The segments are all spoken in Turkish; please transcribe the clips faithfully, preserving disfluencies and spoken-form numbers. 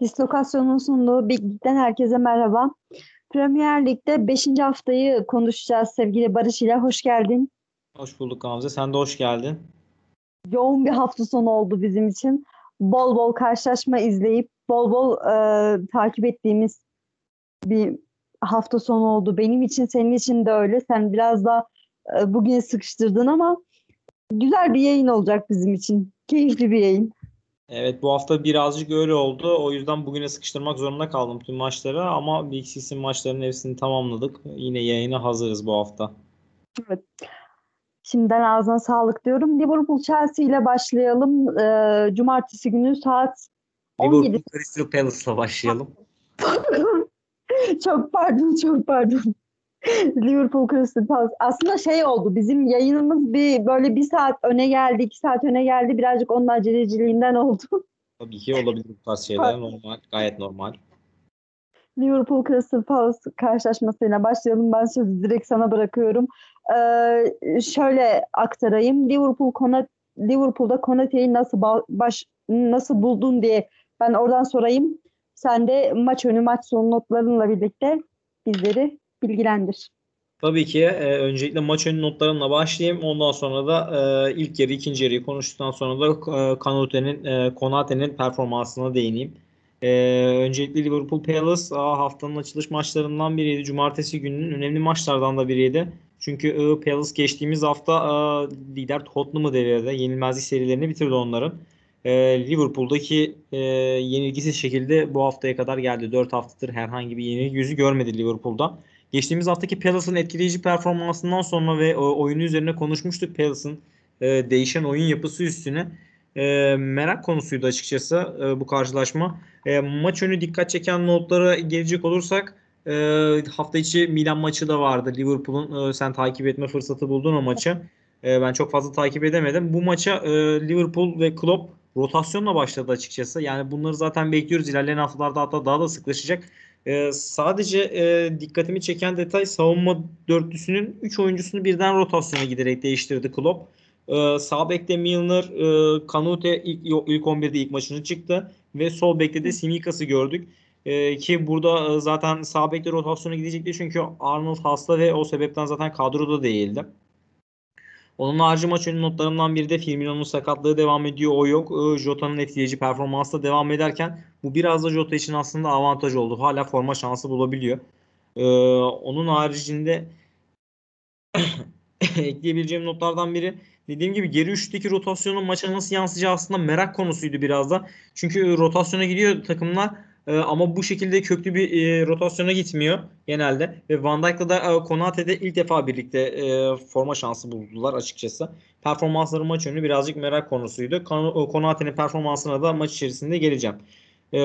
Dislokasyonun sunduğu Big Lig'den herkese merhaba. Premier Lig'de beşinci haftayı konuşacağız sevgili Barış ile. Hoş geldin. Hoş bulduk Gamze. Sen de hoş geldin. Yoğun bir hafta sonu oldu bizim için. Bol bol karşılaşma izleyip bol bol e, takip ettiğimiz bir hafta sonu oldu. Benim için, senin için de öyle. Sen biraz da e, bugüne sıkıştırdın ama güzel bir yayın olacak bizim için. Keyifli bir yayın. Evet, bu hafta birazcık öyle oldu. O yüzden bugüne sıkıştırmak zorunda kaldım tüm maçları ama Big Six'in maçlarının hepsini tamamladık. Yine yayına hazırız bu hafta. Evet. Şimdiden ağzına sağlık diyorum. Liverpool Chelsea ile başlayalım. Ee, Cumartesi günü saat on yedi. Liverpool Crystal Palace ile başlayalım. çok pardon, çok pardon. Liverpool Crystal Palace. Aslında şey oldu, bizim yayınımız bir böyle bir saat öne geldi, iki saat öne geldi. Birazcık onun aceleciliğinden oldu. Tabii ki olabilir bu tarz şeyler. Normal, gayet normal. Liverpool Crystal Palace karşılaşmasıyla başlayalım. Ben sözü direkt sana bırakıyorum. Ee, şöyle aktarayım. Liverpool Konate, Liverpool'da Konate'yi nasıl baş nasıl buldun diye ben oradan sorayım. Sen de maç önü maç sonu notlarınla birlikte bizleri bilgilendir. Tabii ki. E, öncelikle maç önü notlarımla başlayayım. Ondan sonra da e, ilk yarı, ikinci yarıyı konuştuktan sonra da e, Konate'nin e, Konate'nin performansına değineyim. E, öncelikle Liverpool Palace haftanın açılış maçlarından biriydi. Cumartesi gününün önemli maçlardan da biriydi. Çünkü e, Palace geçtiğimiz hafta e, lider Tottenham'ı devirdi. Yenilmezlik serilerini bitirdi onların. E, Liverpool'daki e, yenilgisiz şekilde bu haftaya kadar geldi. dört haftadır herhangi bir yenilgi yüzü görmedi Liverpool'da. Geçtiğimiz haftaki Palace'ın etkileyici performansından sonra ve oyunu üzerine konuşmuştuk, Palace'ın e, değişen oyun yapısı üstüne. E, merak konusuydu açıkçası e, bu karşılaşma. E, maç önü dikkat çeken notlara gelecek olursak e, hafta içi Milan maçı da vardı. Liverpool'un e, sen takip etme fırsatı buldun o maçı. E, ben çok fazla takip edemedim. Bu maça e, Liverpool ve Klopp rotasyonla başladı açıkçası. Yani bunları zaten bekliyoruz. İlerleyen haftalarda hatta daha da sıklaşacak. Ee, sadece e, dikkatimi çeken detay savunma dörtlüsünün üç oyuncusunu birden rotasyona giderek değiştirdi Klopp. Ee, sağ bekte Milner, e, Konate ilk, ilk on birde ilk maçını çıktı ve sol bekte de Simikas'ı gördük. Ee, ki burada e, zaten sağ bekte rotasyona gidecekti çünkü Arnold hasta ve o sebepten zaten kadroda değildi. Onun harici maç önü notlarından biri de Firmino'nun sakatlığı devam ediyor, o yok. Jota'nın etkileyici performansla devam ederken bu biraz da Jota için aslında avantaj oldu. Hala forma şansı bulabiliyor. Ee, onun haricinde ekleyebileceğim notlardan biri, dediğim gibi geri üçteki rotasyonun maça nasıl yansıyacağı aslında merak konusuydu biraz da. Çünkü rotasyona gidiyor takımlar. Ee, ama bu şekilde köklü bir e, rotasyona gitmiyor genelde. Ve Van Dijk'la da e, Konate'de ilk defa birlikte e, forma şansı buldular açıkçası. Performansları maç önü birazcık merak konusuydu. Kon- Konate'nin performansına da maç içerisinde geleceğim. E,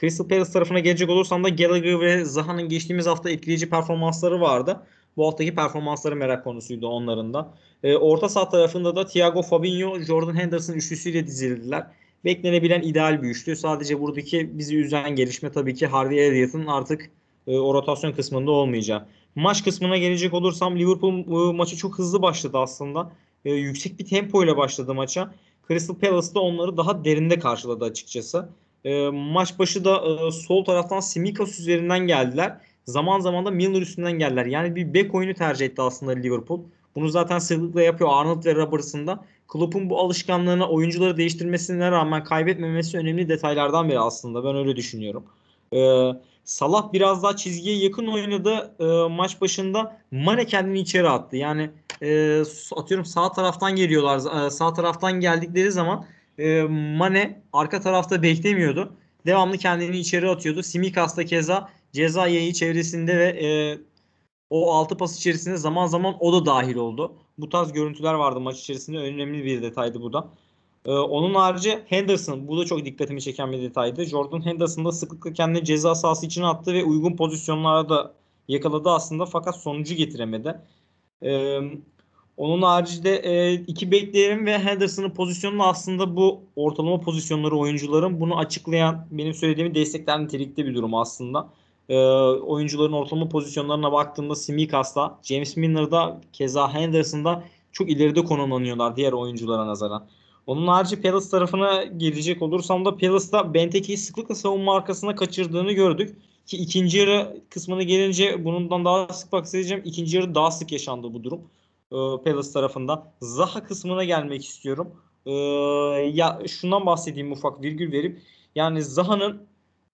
Crystal Palace tarafına gelecek olursam da Gallagher ve Zaha'nın geçtiğimiz hafta etkileyici performansları vardı. Bu haftaki performansları merak konusuydu onların da. E, orta saha tarafında da Thiago, Fabinho, Jordan Henderson üçlüsüyle dizildiler. Beklenebilen ideal bir üçlü. Sadece buradaki bizi üzen gelişme tabii ki Harvey Elliott'ın artık e, o rotasyon kısmında olmayacağı. Maç kısmına gelecek olursam Liverpool e, maçı çok hızlı başladı aslında. E, yüksek bir tempoyla başladı maça. Crystal Palace da onları daha derinde karşıladı açıkçası. E, maç başı da e, sol taraftan Simikas üzerinden geldiler. Zaman zaman da Milner üstünden geldiler. Yani bir bek oyunu tercih etti aslında Liverpool. Bunu zaten sıklıkla yapıyor Arnold ve Robertson'da da. Klopp'un bu alışkanlığına oyuncuları değiştirmesine rağmen kaybetmemesi önemli detaylardan biri aslında. Ben öyle düşünüyorum. Ee, Salah biraz daha çizgiye yakın oynadı. Ee, maç başında Mane kendini içeri attı. Yani e, atıyorum sağ taraftan geliyorlar. Ee, sağ taraftan geldikleri zaman e, Mane arka tarafta beklemiyordu. Devamlı kendini içeri atıyordu. Simikas da keza ceza yayı çevresinde ve e, o altı pas içerisinde zaman zaman o da dahil oldu. Bu tarz görüntüler vardı maç içerisinde. Önemli bir detaydı bu da. Ee, onun harici Henderson. Bu da çok dikkatimi çeken bir detaydı. Jordan Henderson da sıklıkla kendini ceza sahası içine attı ve uygun pozisyonlara da yakaladı aslında. Fakat sonucu getiremedi. Ee, onun harici de e, iki bekleyelim ve Henderson'ın pozisyonunu aslında bu ortalama pozisyonları oyuncuların bunu açıklayan, benim söylediğimi destekler nitelikte bir durum aslında. E, oyuncuların ortalama pozisyonlarına baktığımda Simikas'la, James Milner'da, keza Henderson'da çok ileride konumlanıyorlar diğer oyunculara nazaran. Onun harici Palace tarafına gelecek olursam da Palace'da Benteke'yi sıklıkla savunma arkasına kaçırdığını gördük. Ki ikinci yarı kısmına gelince bundan daha sık bahsedeceğim. İkinci yarı daha sık yaşandı bu durum e, Palace tarafından. Zaha kısmına gelmek istiyorum. E, ya şundan bahsedeyim, ufak virgül verip. Yani Zaha'nın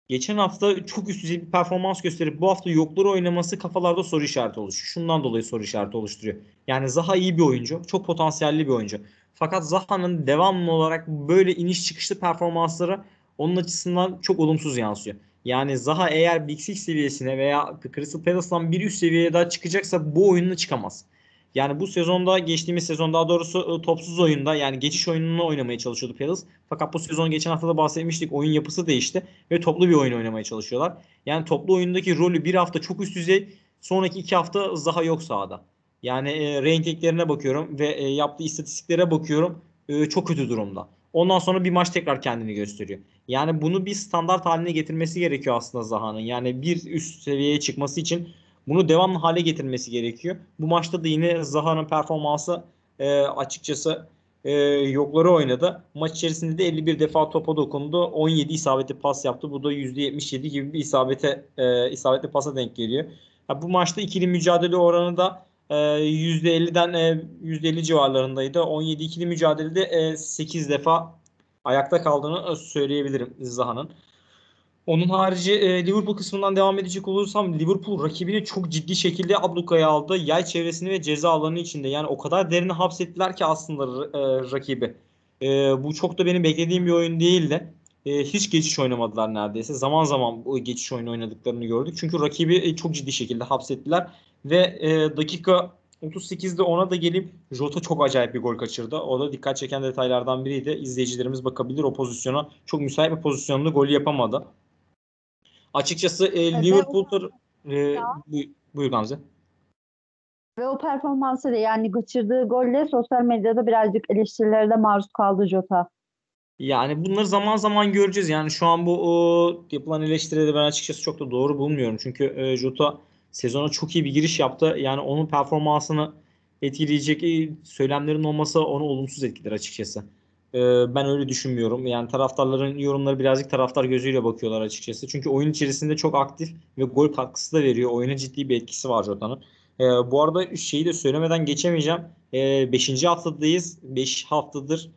geçen hafta çok üst düzey bir performans gösterip bu hafta yokları oynaması kafalarda soru işareti oluşuyor. Şundan dolayı soru işareti oluşturuyor. Yani Zaha iyi bir oyuncu. Çok potansiyelli bir oyuncu. Fakat Zaha'nın devamlı olarak böyle iniş çıkışlı performansları onun açısından çok olumsuz yansıyor. Yani Zaha eğer Big Six seviyesine veya Crystal Palace'dan bir üst seviyeye daha çıkacaksa bu oyunla çıkamaz. Yani bu sezonda, geçtiğimiz sezon daha doğrusu topsuz oyunda, yani geçiş oyununu oynamaya çalışıyordu Palace. Fakat bu sezon geçen hafta da bahsetmiştik, oyun yapısı değişti ve toplu bir oyun oynamaya çalışıyorlar. Yani toplu oyundaki rolü bir hafta çok üst düzey, sonraki iki hafta Zaha yok sahada. Yani e, reytinglerine bakıyorum ve e, yaptığı istatistiklere bakıyorum, e, çok kötü durumda. Ondan sonra bir maç tekrar kendini gösteriyor. Yani bunu bir standart haline getirmesi gerekiyor aslında Zaha'nın. Yani bir üst seviyeye çıkması için bunu devamlı hale getirmesi gerekiyor. Bu maçta da yine Zaha'nın performansı e, açıkçası e, yokları oynadı. Maç içerisinde de elli bir defa topa dokundu. on yedi isabetli pas yaptı. Bu da yüzde yetmiş yedi gibi bir isabete, e, isabetli pasa denk geliyor. Ya, bu maçta ikili mücadele oranı da yüzde elliden yüzde elli civarlarındaydı. on yedi ikili mücadelede sekiz defa ayakta kaldığını söyleyebilirim Zaha'nın. Onun harici Liverpool kısmından devam edecek olursam, Liverpool rakibini çok ciddi şekilde ablukaya aldı. Yay çevresini ve ceza alanı içinde, yani o kadar derine hapsettiler ki aslında rakibi. Bu çok da benim beklediğim bir oyun değildi. Hiç geçiş oynamadılar neredeyse. Zaman zaman o geçiş oyunu oynadıklarını gördük. Çünkü rakibi çok ciddi şekilde hapsettiler. Ve e, dakika otuz sekizde ona da gelip Jota çok acayip bir gol kaçırdı. O da dikkat çeken detaylardan biriydi. İzleyicilerimiz bakabilir o pozisyona. Çok müsait bir pozisyonda golü yapamadı. Açıkçası e, Liverpool'da e, buyur, buyur Gamze. Ve o performansıyla, yani kaçırdığı golle sosyal medyada birazcık eleştirilere de maruz kaldı Jota. Yani bunları zaman zaman göreceğiz. Yani şu an bu o, yapılan eleştirileri ben açıkçası çok da doğru bulmuyorum. Çünkü e, Jota sezona çok iyi bir giriş yaptı. Yani onun performansını etkileyecek söylemlerin olması onu olumsuz etkiler açıkçası. Ee, ben öyle düşünmüyorum. Yani taraftarların yorumları birazcık taraftar gözüyle bakıyorlar açıkçası. Çünkü oyun içerisinde çok aktif ve gol katkısı da veriyor. Oyuna ciddi bir etkisi var Jota'nın. Ee, bu arada şeyi de söylemeden geçemeyeceğim. Ee, beşinci haftadayız. Beş haftadır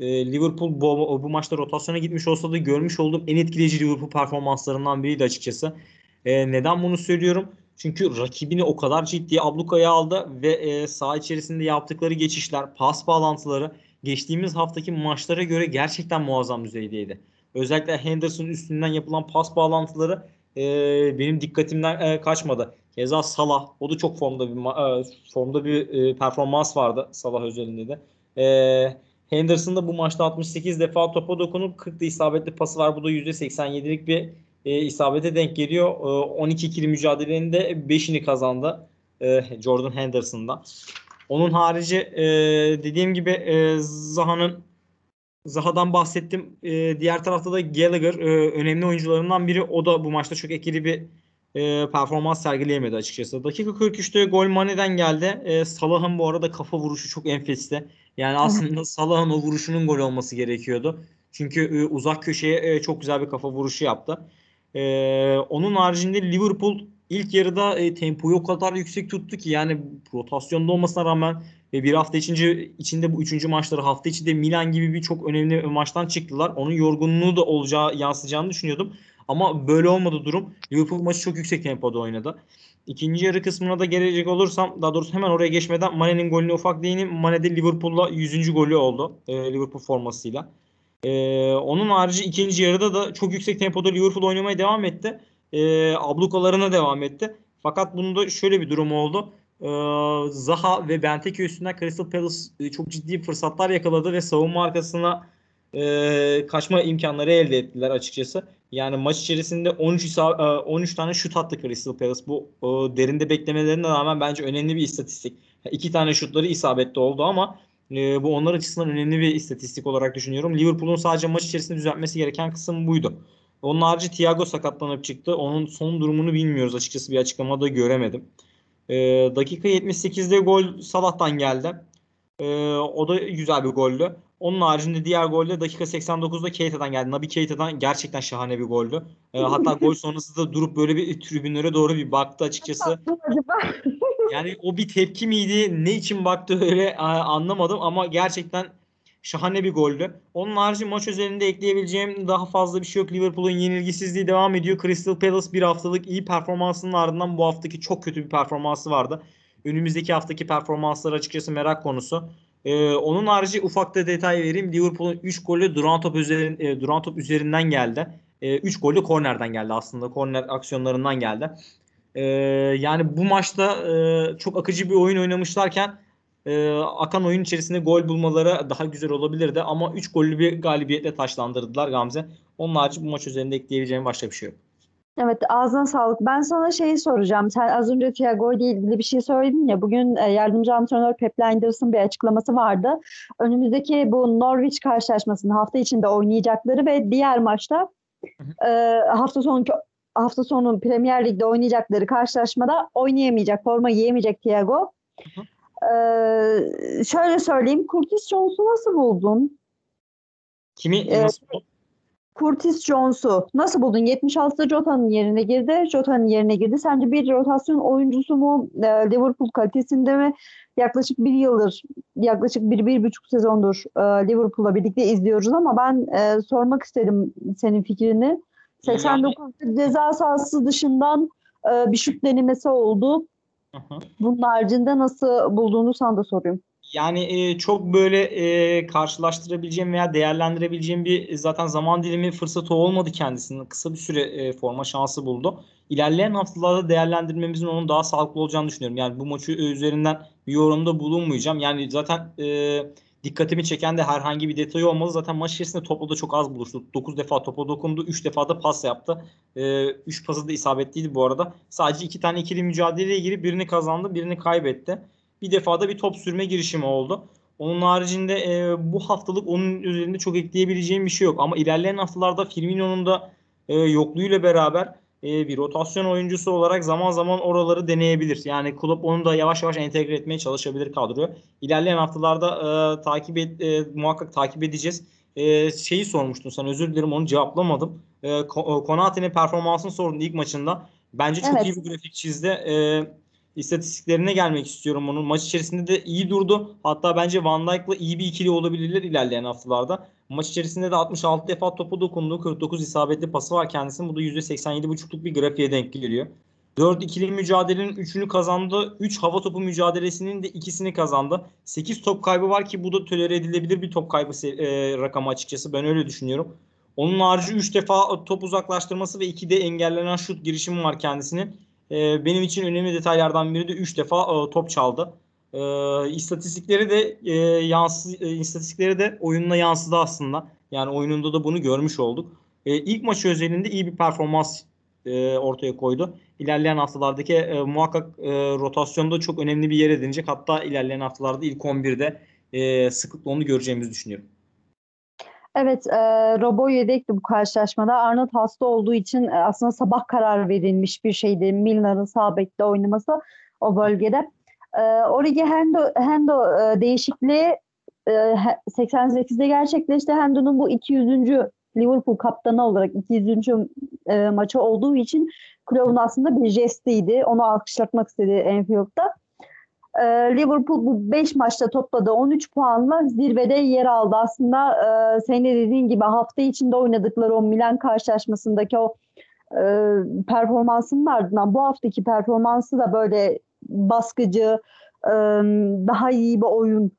e, Liverpool bu, bu maçta rotasyona gitmiş olsa da görmüş olduğum en etkileyici Liverpool performanslarından biriydi açıkçası. Ee, neden bunu söylüyorum? Çünkü rakibini o kadar ciddi ablukaya aldı ve e, saha içerisinde yaptıkları geçişler, pas bağlantıları geçtiğimiz haftaki maçlara göre gerçekten muazzam düzeydeydi. Özellikle Henderson'ın üstünden yapılan pas bağlantıları e, benim dikkatimden e, kaçmadı. Keza Salah, o da çok formda bir e, formda bir e, performans vardı Salah özelinde de. E, Henderson da bu maçta altmış sekiz defa topa dokunup kırk isabetli pası var. Bu da yüzde seksen yedilik bir E, isabete denk geliyor. E, on iki ikili mücadelenin de beşini kazandı e, Jordan Henderson'da. Onun harici e, dediğim gibi e, Zaha'nın Zaha'dan bahsettim. E, diğer tarafta da Gallagher e, önemli oyuncularından biri. O da bu maçta çok ekili bir e, performans sergileyemedi açıkçası. Dakika kırk üçte gol Mane'den geldi. E, Salah'ın bu arada kafa vuruşu çok enfesti. Yani aslında Salah'ın o vuruşunun gol olması gerekiyordu. Çünkü e, uzak köşeye e, çok güzel bir kafa vuruşu yaptı. Ee, onun haricinde Liverpool ilk yarıda e, tempoyu o kadar yüksek tuttu ki, yani rotasyonda olmasına rağmen e, bir hafta içince, içinde bu üçüncü maçları, hafta içi de Milan gibi bir çok önemli maçtan çıktılar. Onun yorgunluğu da olacağı, yansıyacağını düşünüyordum. Ama böyle olmadı durum. Liverpool maçı çok yüksek tempoda oynadı. İkinci yarı kısmına da gelecek olursam, daha doğrusu hemen oraya geçmeden Mane'nin golüne ufak değineyim. Mane de Liverpool'la yüzüncü golü oldu e, Liverpool formasıyla. Ee, onun harici ikinci yarıda da çok yüksek tempoda Liverpool oynamaya devam etti. Ee, ablukalarına devam etti. Fakat bunda şöyle bir durum oldu. Ee, Zaha ve Benteke üstünden Crystal Palace e, çok ciddi fırsatlar yakaladı ve savunma arkasına e, kaçma imkanları elde ettiler açıkçası. Yani maç içerisinde on üç, on üç tane şut attı Crystal Palace. Bu e, derinde beklemelerine rağmen bence önemli bir istatistik. Yani iki tane şutları isabetli oldu ama Ee, bu onlar açısından önemli bir istatistik olarak düşünüyorum. Liverpool'un sadece maç içerisinde düzeltmesi gereken kısım buydu. Onun harici Thiago sakatlanıp çıktı. Onun son durumunu bilmiyoruz açıkçası, bir açıklama da göremedim. Ee, dakika yetmiş sekizde gol Salah'tan geldi. Ee, o da güzel bir goldü. Onun haricinde diğer golde dakika seksen dokuzda Keita'dan geldi. Naby Keita'dan gerçekten şahane bir goldü. E, hatta gol sonrası da durup böyle bir tribünlere doğru bir baktı açıkçası. Yani o bir tepki miydi? Ne için baktı öyle anlamadım ama gerçekten şahane bir goldü. Onun harici maç üzerinde ekleyebileceğim daha fazla bir şey yok. Liverpool'un yenilgisizliği devam ediyor. Crystal Palace bir haftalık iyi performansının ardından bu haftaki çok kötü bir performansı vardı. Önümüzdeki haftaki performanslar açıkçası merak konusu. Ee, onun harici ufak da detay vereyim. Liverpool'un üç golü duran top, üzerin, e, duran top üzerinden geldi. E, üç golü kornerden geldi aslında. Korner aksiyonlarından geldi. E, yani bu maçta e, çok akıcı bir oyun oynamışlarken e, akan oyun içerisinde gol bulmaları daha güzel olabilirdi. Ama üç gollü bir galibiyetle taçlandırdılar Gamze. Onun harici bu maç üzerinde ekleyebileceğim başka bir şey yok. Evet, ağzına sağlık. Ben sana şeyi soracağım. Sen az önce Thiago ile ilgili bir şey söyledin ya. Bugün yardımcı antrenör Pep Linders'ın bir açıklaması vardı. Önümüzdeki bu Norwich karşılaşmasının hafta içinde oynayacakları ve diğer maçta e, hafta sonu hafta sonu Premier Lig'de oynayacakları karşılaşmada oynayamayacak, forma giyemeyecek Thiago. Hı hı. E, şöyle söyleyeyim, Curtis Jones'u nasıl buldun? Kimi e, nasıl buldun? Curtis Jones'u nasıl buldun? yetmiş altıda Jota'nın yerine girdi. Jota'nın yerine girdi. Sence bir rotasyon oyuncusu mu? Liverpool kalitesinde mi? Yaklaşık bir yıldır, yaklaşık bir, bir buçuk sezondur Liverpool'la birlikte izliyoruz ama ben e, sormak istedim senin fikrini. seksen dokuzda ceza sahası dışından e, bir şut denemesi oldu. Bunun haricinde nasıl bulduğunu sana da sorayım. Yani e, çok böyle e, karşılaştırabileceğim veya değerlendirebileceğim bir zaten zaman dilimi fırsatı olmadı kendisinin. Kısa bir süre e, forma şansı buldu. İlerleyen haftalarda değerlendirmemizin onun daha sağlıklı olacağını düşünüyorum. Yani bu maçı üzerinden bir yorumda bulunmayacağım. Yani zaten e, dikkatimi çeken de herhangi bir detayı olmadı. Zaten maç içerisinde topla da çok az buluştu. dokuz defa topa dokundu. üç defa da pas yaptı. E, üç pası da isabetliydi bu arada. Sadece iki tane ikili mücadeleye girip birini kazandı, birini kaybetti. Bir defada bir top sürme girişimi oldu. Onun haricinde e, bu haftalık onun üzerinde çok ekleyebileceğim bir şey yok. Ama ilerleyen haftalarda Firmino'nun da e, yokluğuyla beraber e, bir rotasyon oyuncusu olarak zaman zaman oraları deneyebilir. Yani Klopp onu da yavaş yavaş entegre etmeye çalışabilir kadroya. İlerleyen haftalarda e, takip et, e, muhakkak takip edeceğiz. E, şeyi sormuştun sana, özür dilerim onu cevaplamadım. E, Konate'nin performansını sordun ilk maçında. Bence çok evet. iyi bir grafik çizdi. E, İstatistiklerine gelmek istiyorum onun. Maç içerisinde de iyi durdu. Hatta bence Van Dijk'la iyi bir ikili olabilirler ilerleyen haftalarda. Maç içerisinde de altmış altı defa topu dokundu. kırk dokuz isabetli pası var kendisinin. Bu da yüzde seksen yedi virgül beş'luk bir grafiğe denk geliyor. dört ikili mücadelenin üçünü kazandı. üç hava topu mücadelesinin de ikisini kazandı. sekiz top kaybı var ki bu da tolere edilebilir bir top kaybı rakamı açıkçası. Ben öyle düşünüyorum. Onun harici üç defa top uzaklaştırması ve iki de engellenen şut girişimi var kendisinin. Benim için önemli detaylardan biri de üç defa top çaldı. İstatistikleri de yansı, istatistikleri de oyununa yansıdı aslında. Yani oyununda da bunu görmüş olduk. İlk maçı özelinde iyi bir performans ortaya koydu. İlerleyen haftalardaki muhakkak rotasyonda çok önemli bir yer edinecek. Hatta ilerleyen haftalarda ilk on birde sıklıkla onu göreceğimizi düşünüyorum. Evet, e, Robo yedekti bu karşılaşmada. Arnold hasta olduğu için e, aslında sabah karar verilmiş bir şeydi. Milner'ın sağ bekte oynaması o bölgede. E, Origi Hendo, Hendo e, değişikliği e, seksen sekizde gerçekleşti. Hendo'nun bu iki yüzüncü Liverpool kaptanı olarak iki yüzüncü E, maçı olduğu için Klopp'un aslında bir jestiydi. Onu alkışlatmak istedi Enfield'da. Liverpool bu beş maçta topladı on üç puanla zirvede yer aldı. Aslında e, senin de dediğin gibi hafta içinde oynadıkları o Milan karşılaşmasındaki o e, performansının ardından bu haftaki performansı da böyle baskıcı, e, daha iyi bir oyun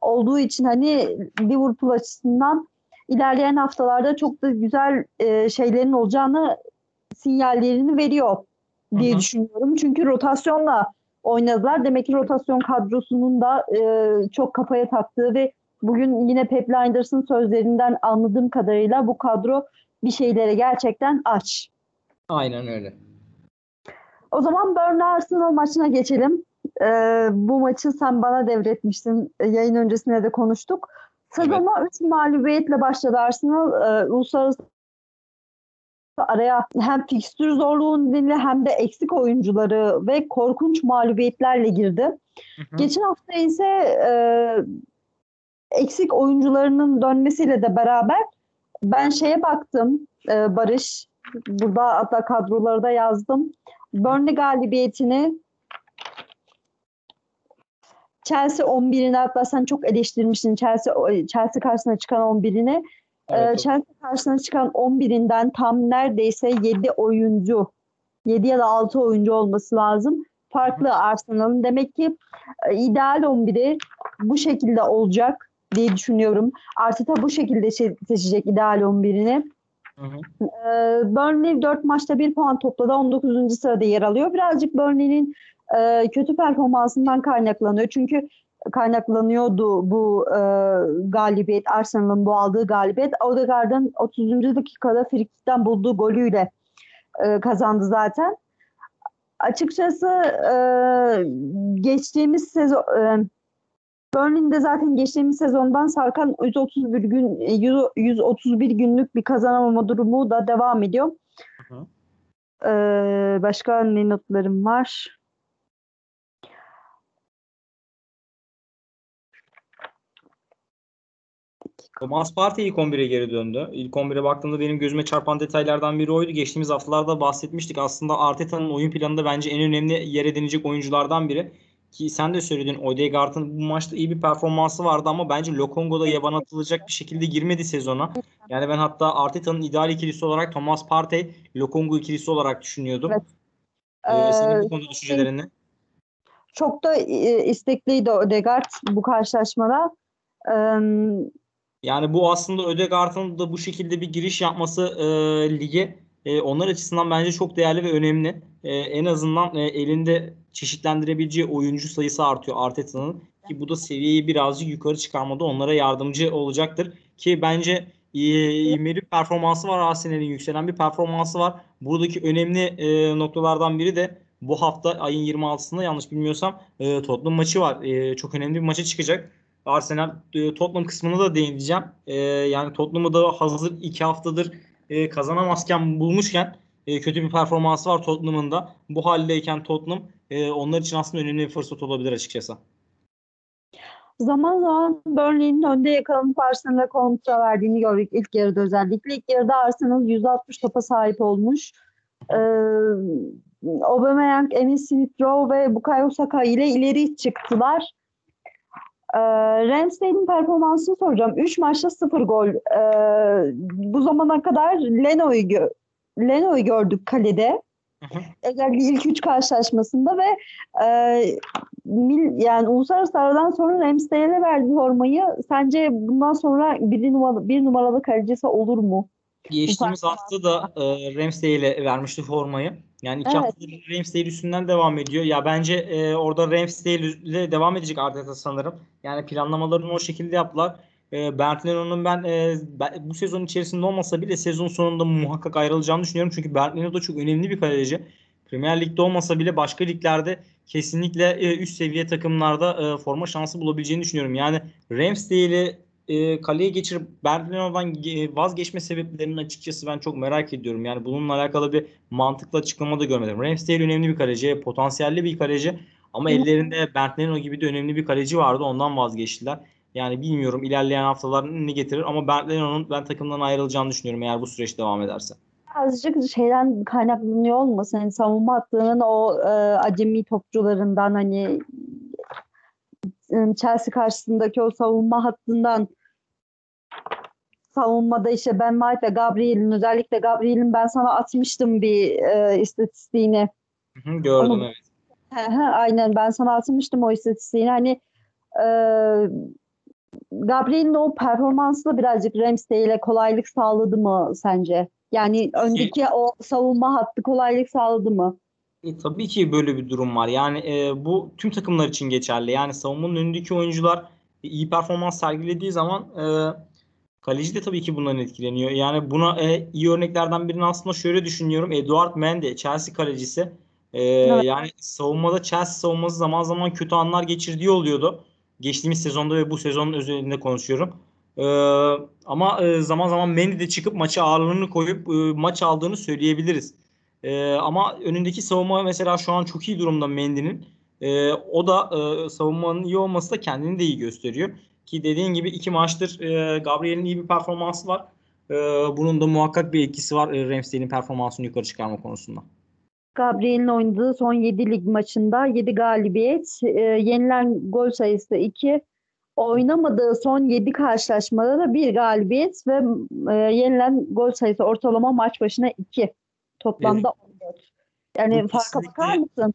olduğu için hani Liverpool açısından ilerleyen haftalarda çok da güzel e, şeylerin olacağını, sinyallerini veriyor diye Hı-hı. düşünüyorum. Çünkü rotasyonla oynadılar. Demek ki rotasyon kadrosunun da e, çok kafaya taktığı ve bugün yine Pep Linders'ın sözlerinden anladığım kadarıyla bu kadro bir şeylere gerçekten aç. Aynen öyle. O zaman Burnley Arsenal maçına geçelim. E, bu maçı sen bana devretmiştin. E, yayın öncesinde de konuştuk. Sezona evet. üç mağlubiyetle başladı Arsenal. E, uluslararası araya hem fikstür zorluğu nedeniyle hem de eksik oyuncuları ve korkunç mağlubiyetlerle girdi. Hı hı. Geçen hafta ise e, eksik oyuncularının dönmesiyle de beraber ben şeye baktım, e, Barış, burada hatta kadroları da yazdım. Burnley galibiyetini Chelsea on birine, hatta sen çok eleştirmiştin Chelsea Chelsea karşısına çıkan on birine. Evet, Chelsea karşısına çıkan on birinden tam neredeyse yedi oyuncu, yedi ya da altı oyuncu olması lazım. Farklı Arsenal'ın. Demek ki ideal on biri bu şekilde olacak diye düşünüyorum. Arteta bu şekilde seçecek ideal on birini. Hı hı. Burnley dört maçta bir puan topladı. on dokuzuncu sırada yer alıyor. Birazcık Burnley'nin kötü performansından kaynaklanıyor. Çünkü kaynaklanıyordu bu e, galibiyet, Arsenal'ın bu aldığı galibiyet. Odegaard'ın otuzuncu dakikada frikikten bulduğu golüyle e, kazandı zaten. Açıkçası e, geçtiğimiz sezon e, Burnley'de zaten geçtiğimiz sezondan sarkan yüz otuz bir gün yüz otuz bir günlük bir kazanamama durumu da devam ediyor. Hı hı. E, başka ne notlarım var? Thomas Partey ilk on bire geri döndü. İlk on bire baktığımda benim gözüme çarpan detaylardan biri oydu. Geçtiğimiz haftalarda bahsetmiştik. Aslında Arteta'nın oyun planında bence en önemli yer edinecek oyunculardan biri. Ki sen de söyledin, Odegaard'ın bu maçta iyi bir performansı vardı ama bence Lokongo'da yaban atılacak bir şekilde girmedi sezona. Yani ben hatta Arteta'nın ideal ikilisi olarak Thomas Partey, Lokongo ikilisi olarak düşünüyordum. Evet. Ee, senin bu konuda düşüncelerini? Çok da istekliydi Odegaard bu karşılaşmada. Evet. Yani bu aslında Ödegaard'ın da bu şekilde bir giriş yapması e, lige e, onlar açısından bence çok değerli ve önemli. E, en azından e, elinde çeşitlendirebileceği oyuncu sayısı artıyor Arteta'nın, ki bu da seviyeyi birazcık yukarı çıkarmada onlara yardımcı olacaktır. Ki bence iyi e, performansı var Arsenal'in, yükselen bir performansı var. Buradaki önemli e, noktalardan biri de bu hafta ayın yirmi altısında yanlış bilmiyorsam e, Tottenham maçı var. E, çok önemli bir maça çıkacak. Arsenal Tottenham kısmına da değineceğim. Ee, yani Tottenham'ı da hazır iki haftadır e, kazanamazken bulmuşken e, kötü bir performansı var Tottenham'ın da. Bu haldeyken Tottenham e, onlar için aslında önemli bir fırsat olabilir açıkçası. Zaman zaman Burnley'nin önde yakalanıp Arsenal'a kontra verdiğini gördük ilk yarıda özellikle. İlk yarıda Arsenal yüzde altmış topa sahip olmuş. Ee, Aubameyang, Emil Smith-Rowe ve Bukayo Saka ile ileri çıktılar. Ee, Ramsdale'in performansını soracağım. üç maçta sıfır gol. Ee, bu zamana kadar Leno'yu gö- Leno'yu gördük kalede. Özellikle ilk üç karşılaşmasında ve e, mil, yani uluslararası aradan sonra Ramsdale'e verdi formayı. Sence bundan sonra bir numaralı, bir numaralı kalecisi olur mu? Geçtiğimiz hafta da e, Ramsdale'e vermişti formayı. Yani iki evet. haftadır Ramsdale üstünden devam ediyor. Ya bence e, orada Ramsdale'le devam edecek Arteta sanırım. Yani planlamalarını o şekilde yaptılar. E, Bertineno'nun ben, e, ben bu sezon içerisinde olmasa bile sezon sonunda muhakkak ayrılacağını düşünüyorum. Çünkü Bertineno da çok önemli bir kaleci. Premier Lig'de olmasa bile başka liglerde kesinlikle e, üst seviye takımlarda e, forma şansı bulabileceğini düşünüyorum. Yani Ramsdale'i E, kaleye geçirip Berlino'dan vazgeçme sebeplerini açıkçası ben çok merak ediyorum. Yani bununla alakalı bir mantıklı açıklama da görmedim. Ramsdale önemli bir kaleci, potansiyelli bir kaleci ama ellerinde Bertineno gibi de önemli bir kaleci vardı. Ondan vazgeçtiler. Yani bilmiyorum ilerleyen haftalar ne getirir ama Bertineno'nun ben takımdan ayrılacağını düşünüyorum eğer bu süreç devam ederse. Azıcık şeyden kaynaklanıyor olmasın. Yani savunma hattının o e, acemi topçularından, hani Chelsea karşısındaki o savunma hattından, savunmada işte Ben White ve Gabriel'in, özellikle Gabriel'in ben sana atmıştım bir e, istatistiğini. Hı hı, gördüm. Onu, evet. He, he, aynen ben sana atmıştım o istatistiğini. Hani e, Gabriel'in o performansla birazcık Ramsdale'e kolaylık sağladı mı sence? Yani öndeki o savunma hattı kolaylık sağladı mı? E, tabii ki böyle bir durum var. Yani e, bu tüm takımlar için geçerli. Yani savunmanın önündeki oyuncular e, iyi performans sergilediği zaman e, kaleci de tabii ki bundan etkileniyor. Yani buna e, iyi örneklerden birini aslında şöyle düşünüyorum. Eduard Mendy, Chelsea kalecisi. E, evet. Yani savunmada Chelsea savunması zaman zaman kötü anlar geçirdiği oluyordu. Geçtiğimiz sezonda ve bu sezonun özelinde konuşuyorum. E, ama e, zaman zaman Mendy de çıkıp maça ağırlığını koyup e, maç aldığını söyleyebiliriz. Ee, ama önündeki savunma mesela şu an çok iyi durumda Mendy'nin. E, o da e, savunmanın iyi olması da kendini de iyi gösteriyor. Ki dediğin gibi iki maçtır e, Gabriel'in iyi bir performansı var. E, bunun da muhakkak bir etkisi var e, Ramsdale'in performansını yukarı çıkarma konusunda. Gabriel'in oynadığı son yedi lig maçında yedi galibiyet, e, yenilen gol sayısı iki. Oynamadığı son yedi karşılaşmada da bir galibiyet ve e, yenilen gol sayısı ortalama maç başına iki. Toplamda evet. on dört. Yani farka bakar mısın?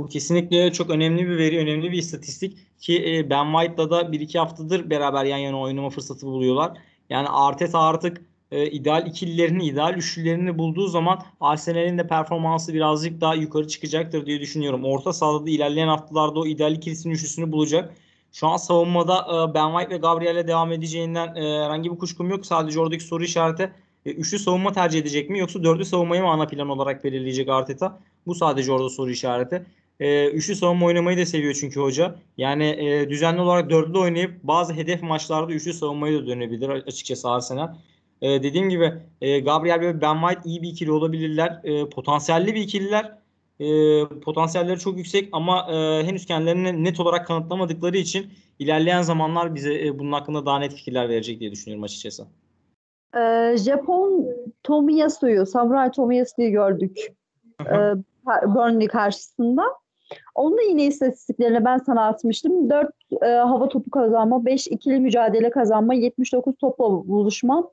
Bu kesinlikle çok önemli bir veri, önemli bir istatistik ki e, Ben White'la da bir iki haftadır beraber yan yana oynama fırsatı buluyorlar. Yani Arteta artık e, ideal ikililerini, ideal üçlülerini bulduğu zaman Arsenal'in de performansı birazcık daha yukarı çıkacaktır diye düşünüyorum. Orta sahada da ilerleyen haftalarda o ideal ikilisinin üçlüsünü bulacak. Şu an savunmada Ben White ve Gabriel'e devam edeceğinden herhangi bir kuşkum yok. Sadece oradaki soru işareti üçlü savunma tercih edecek mi yoksa dörtlü savunmayı mı ana plan olarak belirleyecek Arteta? Bu sadece orada soru işareti. Üçlü savunma oynamayı da seviyor çünkü hoca. Yani düzenli olarak dörtlü oynayıp bazı hedef maçlarda üçlü savunmayı da dönebilir açıkçası Arsenal. Dediğim gibi Gabriel ve Ben White iyi bir ikili olabilirler. Potansiyelli bir ikililer. E, potansiyelleri çok yüksek ama e, henüz kendilerini net olarak kanıtlamadıkları için ilerleyen zamanlar bize e, bunun hakkında daha net fikirler verecek diye düşünüyorum açıkçası. E, Japon Tomiyasu'yu, Samurai Tomiyasu'yu gördük e, Burnley karşısında. Onun da yine istatistiklerine ben sana atmıştım. dört e, hava topu kazanma, beş ikili mücadele kazanma, yetmiş dokuz topla buluşma,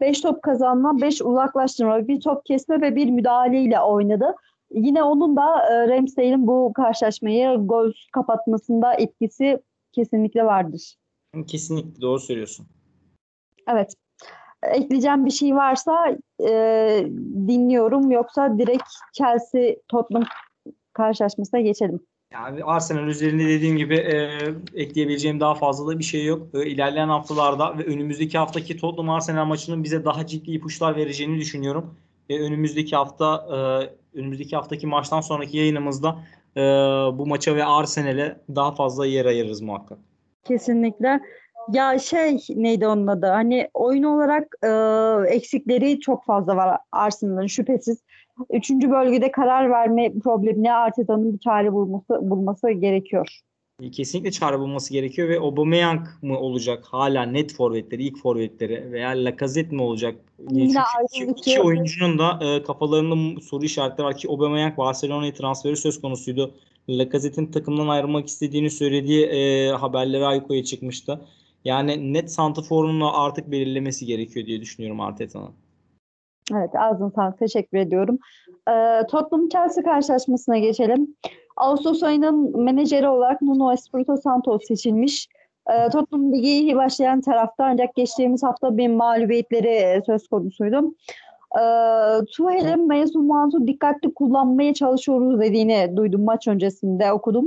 beş top kazanma, beş uzaklaştırma, bir top kesme ve bir müdahaleyle oynadı. Yine onun da e, Ramsdale'in bu karşılaşmayı gol kapatmasında etkisi kesinlikle vardır. Kesinlikle doğru söylüyorsun. Evet. Ekleyeceğim bir şey varsa e, dinliyorum. Yoksa direkt Chelsea Tottenham karşılaşmasına geçelim. Yani Arsenal üzerinde dediğim gibi e, ekleyebileceğim daha fazla da bir şey yok. E, ilerleyen haftalarda ve önümüzdeki haftaki Tottenham Arsenal maçının bize daha ciddi ipuçlar vereceğini düşünüyorum. E, önümüzdeki hafta e, önümüzdeki haftaki maçtan sonraki yayınımızda e, bu maça ve Arsenal'e daha fazla yer ayırırız muhakkak. Kesinlikle. Ya şey neydi onun adı? Hani oyun olarak e, eksikleri çok fazla var Arsenal'ın şüphesiz. Üçüncü bölgede karar verme problemine Arteta'nın bir çare bulması, bulması gerekiyor. Kesinlikle çare bulması gerekiyor ve Aubameyang mı olacak hala net forvetleri, ilk forvetleri veya Lacazette mi olacak? Çünkü iki, iki oyuncunun da e, kafalarında soru işaretleri var ki Aubameyang Barcelona'ya transferi söz konusuydu. Lacazette'in takımdan ayrılmak istediğini söylediği e, haberleri Ayko'ya çıkmıştı. Yani net santraforunu artık belirlemesi gerekiyor diye düşünüyorum Arteta'nın. Evet, ağzına sağlık. Teşekkür ediyorum. Ee, Tottenham Chelsea karşılaşmasına geçelim. Ağustos ayının menajeri olarak Nuno Espirito Santo seçilmiş. Ee, Tottenham Ligi'yi başlayan tarafta ancak geçtiğimiz hafta bir mağlubiyetleri söz konusuydu. Ee, Tuhel'in mezun Mount'u dikkatli kullanmaya çalışıyoruz dediğini duydum, maç öncesinde okudum.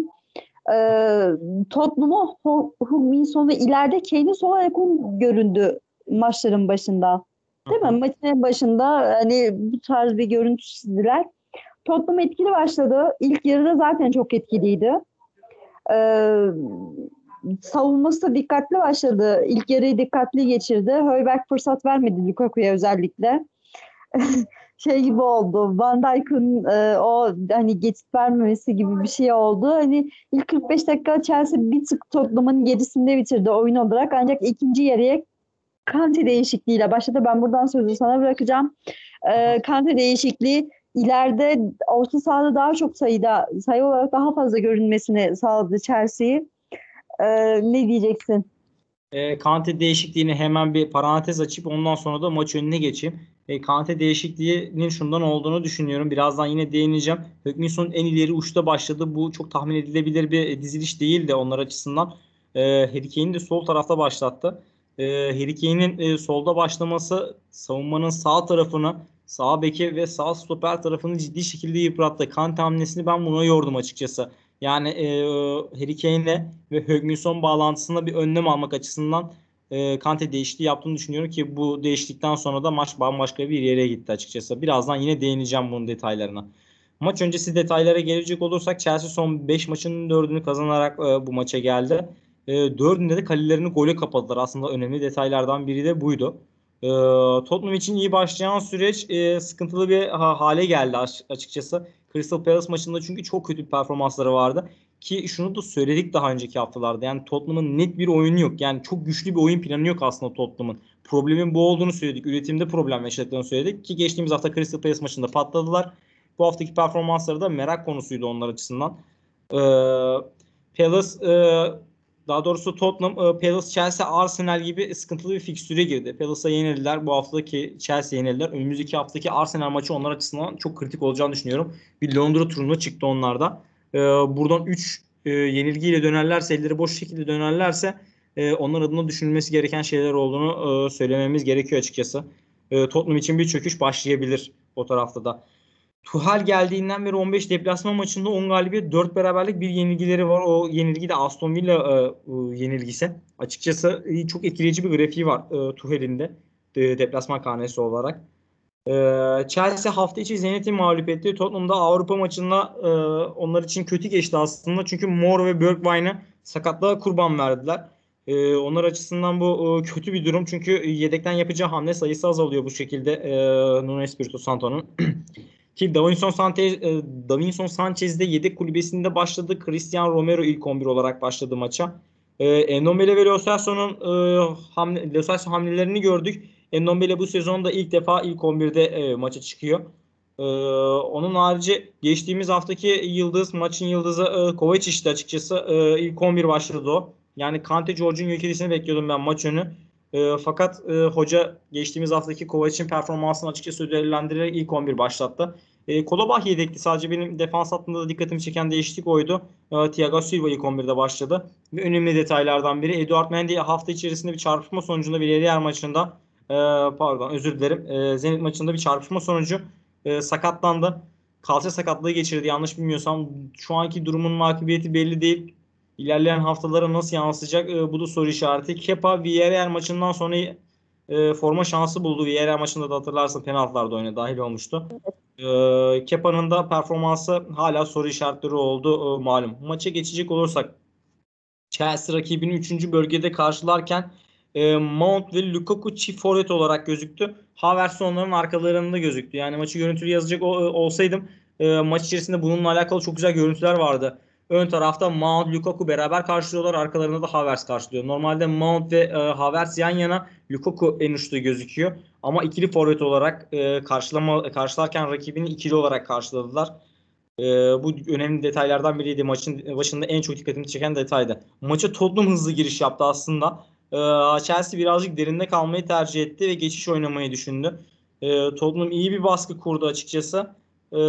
Ee, Tottenham'ı Huminson'u ileride Kane'i sol ayakın göründü maçların başında. Değil mi? Maçın başında hani bu tarz bir görüntü çizdiler. Tottenham etkili başladı. İlk yarıda zaten çok etkiliydi. Ee, savunması da dikkatli başladı. İlk yarıyı dikkatli geçirdi. Højbjerg fırsat vermedi Lukaku'ya özellikle. şey gibi oldu. Van Dijk'ın e, o hani geçit vermemesi gibi bir şey oldu. Hani ilk kırk beş dakika Chelsea bir tık Tottenham'ın gerisinde bitirdi oyun olarak. Ancak ikinci yarıya Kante değişikliğiyle başladı. Ben buradan sözü sana bırakacağım. Ee, Kante değişikliği ileride orta sahada daha çok sayıda, sayı olarak daha fazla görünmesini sağladı Chelsea'yi. Ee, ne diyeceksin? E, Kante değişikliğini hemen bir parantez açıp ondan sonra da maç önüne geçeyim. E, Kante değişikliğinin şundan olduğunu düşünüyorum. Birazdan yine değineceğim. Hükminson'un en ileri uçta başladı. Bu çok tahmin edilebilir bir diziliş değil de onlar açısından. E, Harry Kane'i de sol tarafta başlattı. Harry Kane'in solda başlaması savunmanın sağ tarafını, sağ beki ve sağ stoper tarafını ciddi şekilde yıprattı. Kante hamlesini ben buna yordum açıkçası. Yani e, Harry Kane'le ve Højbjerg bağlantısında bir önlem almak açısından e, Kante değişikliği yaptığını düşünüyorum ki bu değişiklikten sonra da maç bambaşka bir yere gitti açıkçası. Birazdan yine değineceğim bunun detaylarına. Maç öncesi detaylara gelecek olursak Chelsea son beş maçının dördünü kazanarak e, bu maça geldi. E, dördünde de kalelerini gole kapadılar. Aslında önemli detaylardan biri de buydu. E, Tottenham için iyi başlayan süreç e, sıkıntılı bir hale geldi açıkçası. Crystal Palace maçında çünkü çok kötü bir performansları vardı. Ki şunu da söyledik daha önceki haftalarda. Yani Tottenham'ın net bir oyunu yok. Yani çok güçlü bir oyun planı yok aslında Tottenham'ın. Problemin bu olduğunu söyledik. Üretimde problem yaşadıklarını söyledik. Ki geçtiğimiz hafta Crystal Palace maçında patladılar. Bu haftaki performansları da merak konusuydu onlar açısından. Ee, Palace... E, Daha doğrusu Tottenham, Palace, Chelsea, Arsenal gibi sıkıntılı bir fikstüre girdi. Palace'a yenildiler. Bu haftaki Chelsea'ye yenildiler. Önümüzdeki haftaki Arsenal maçı onlar açısından çok kritik olacağını düşünüyorum. Bir Londra turuna çıktı onlar da. Ee, buradan üç e, yenilgiyle dönerlerse, elleri boş şekilde dönerlerse e, onlar adına düşünülmesi gereken şeyler olduğunu e, söylememiz gerekiyor açıkçası. E, Tottenham için bir çöküş başlayabilir o tarafta da. Tuhel geldiğinden beri on beş deplasman maçında on galibiyet, dört beraberlik, bir yenilgileri var. O yenilgi de Aston Villa e, e, yenilgisi. Açıkçası e, çok etkileyici bir grafiği var e, Tuhel'in de e, deplasman karnesi olarak. E, Chelsea hafta içi Zenit'i mağlup etti. Tottenham'da Avrupa maçında e, onlar için kötü geçti aslında. Çünkü Moore ve Bergwijn'e sakatlığa kurban verdiler. E, onlar açısından bu e, kötü bir durum. Çünkü yedekten yapacağı hamle sayısı azalıyor bu şekilde e, Nuno Espirito Santo'nun. Ki Davinson Sanchez, Davinson Sanchez'de yedek kulübesinde başladı. Cristiano Romero ilk on bir olarak başladı maça. E, Ndombele ve Lo Celso'nun e, hamle, Lo Celso hamlelerini gördük. Ndombele bu sezonda ilk defa ilk on birde e, maça çıkıyor. E, onun harici geçtiğimiz haftaki yıldız, maçın yıldızı e, Kovacic'ti açıkçası. E, ilk on bir başladı o. Yani Konate, Jorginho ikilisini bekliyordum ben maç önü. E, fakat e, hoca geçtiğimiz haftaki Kovacic'in performansını açıkçası ödüllendirerek ilk on bir başlattı. E, Kolobah yedekti. Sadece benim defans hattında da dikkatimi çeken değişiklik oydu. E, Thiago Silva ilk on birde başladı. Ve önemli detaylardan biri Eduard Mendy hafta içerisinde bir çarpışma sonucunda Villarreal maçında e, pardon özür dilerim e, Zenit maçında bir çarpışma sonucu e, sakatlandı. Kalça sakatlığı geçirdi yanlış bilmiyorsam. Şu anki durumun akıbiyeti belli değil. İlerleyen haftalara nasıl yansıyacak? E, bu da soru işareti. Kepa Villarreal maçından sonra e, forma şansı buldu. Villarreal maçında da hatırlarsın penaltılarda oyuna dahil olmuştu. E, Kepa'nın da performansı hala soru işaretleri oldu e, malum. Maça geçecek olursak Chelsea rakibini üçüncü bölgede karşılarken e, Mount ve Lukaku çift forvet olarak gözüktü. Havertz onların arkalarında gözüktü. Yani maçı görüntülü yazacak o, olsaydım e, maç içerisinde bununla alakalı çok güzel görüntüler vardı. Ön tarafta Mount, Lukaku beraber karşılıyorlar. Arkalarında da Havertz karşılıyor. Normalde Mount ve e, Havertz yan yana, Lukaku en uçta gözüküyor. Ama ikili forvet olarak e, karşılama karşılarken rakibini ikili olarak karşıladılar. E, bu önemli detaylardan biriydi. Maçın başında en çok dikkatimi çeken detaydı. Maça Tottenham hızlı giriş yaptı aslında. E, Chelsea birazcık derinde kalmayı tercih etti ve geçiş oynamayı düşündü. E, Tottenham iyi bir baskı kurdu açıkçası. E,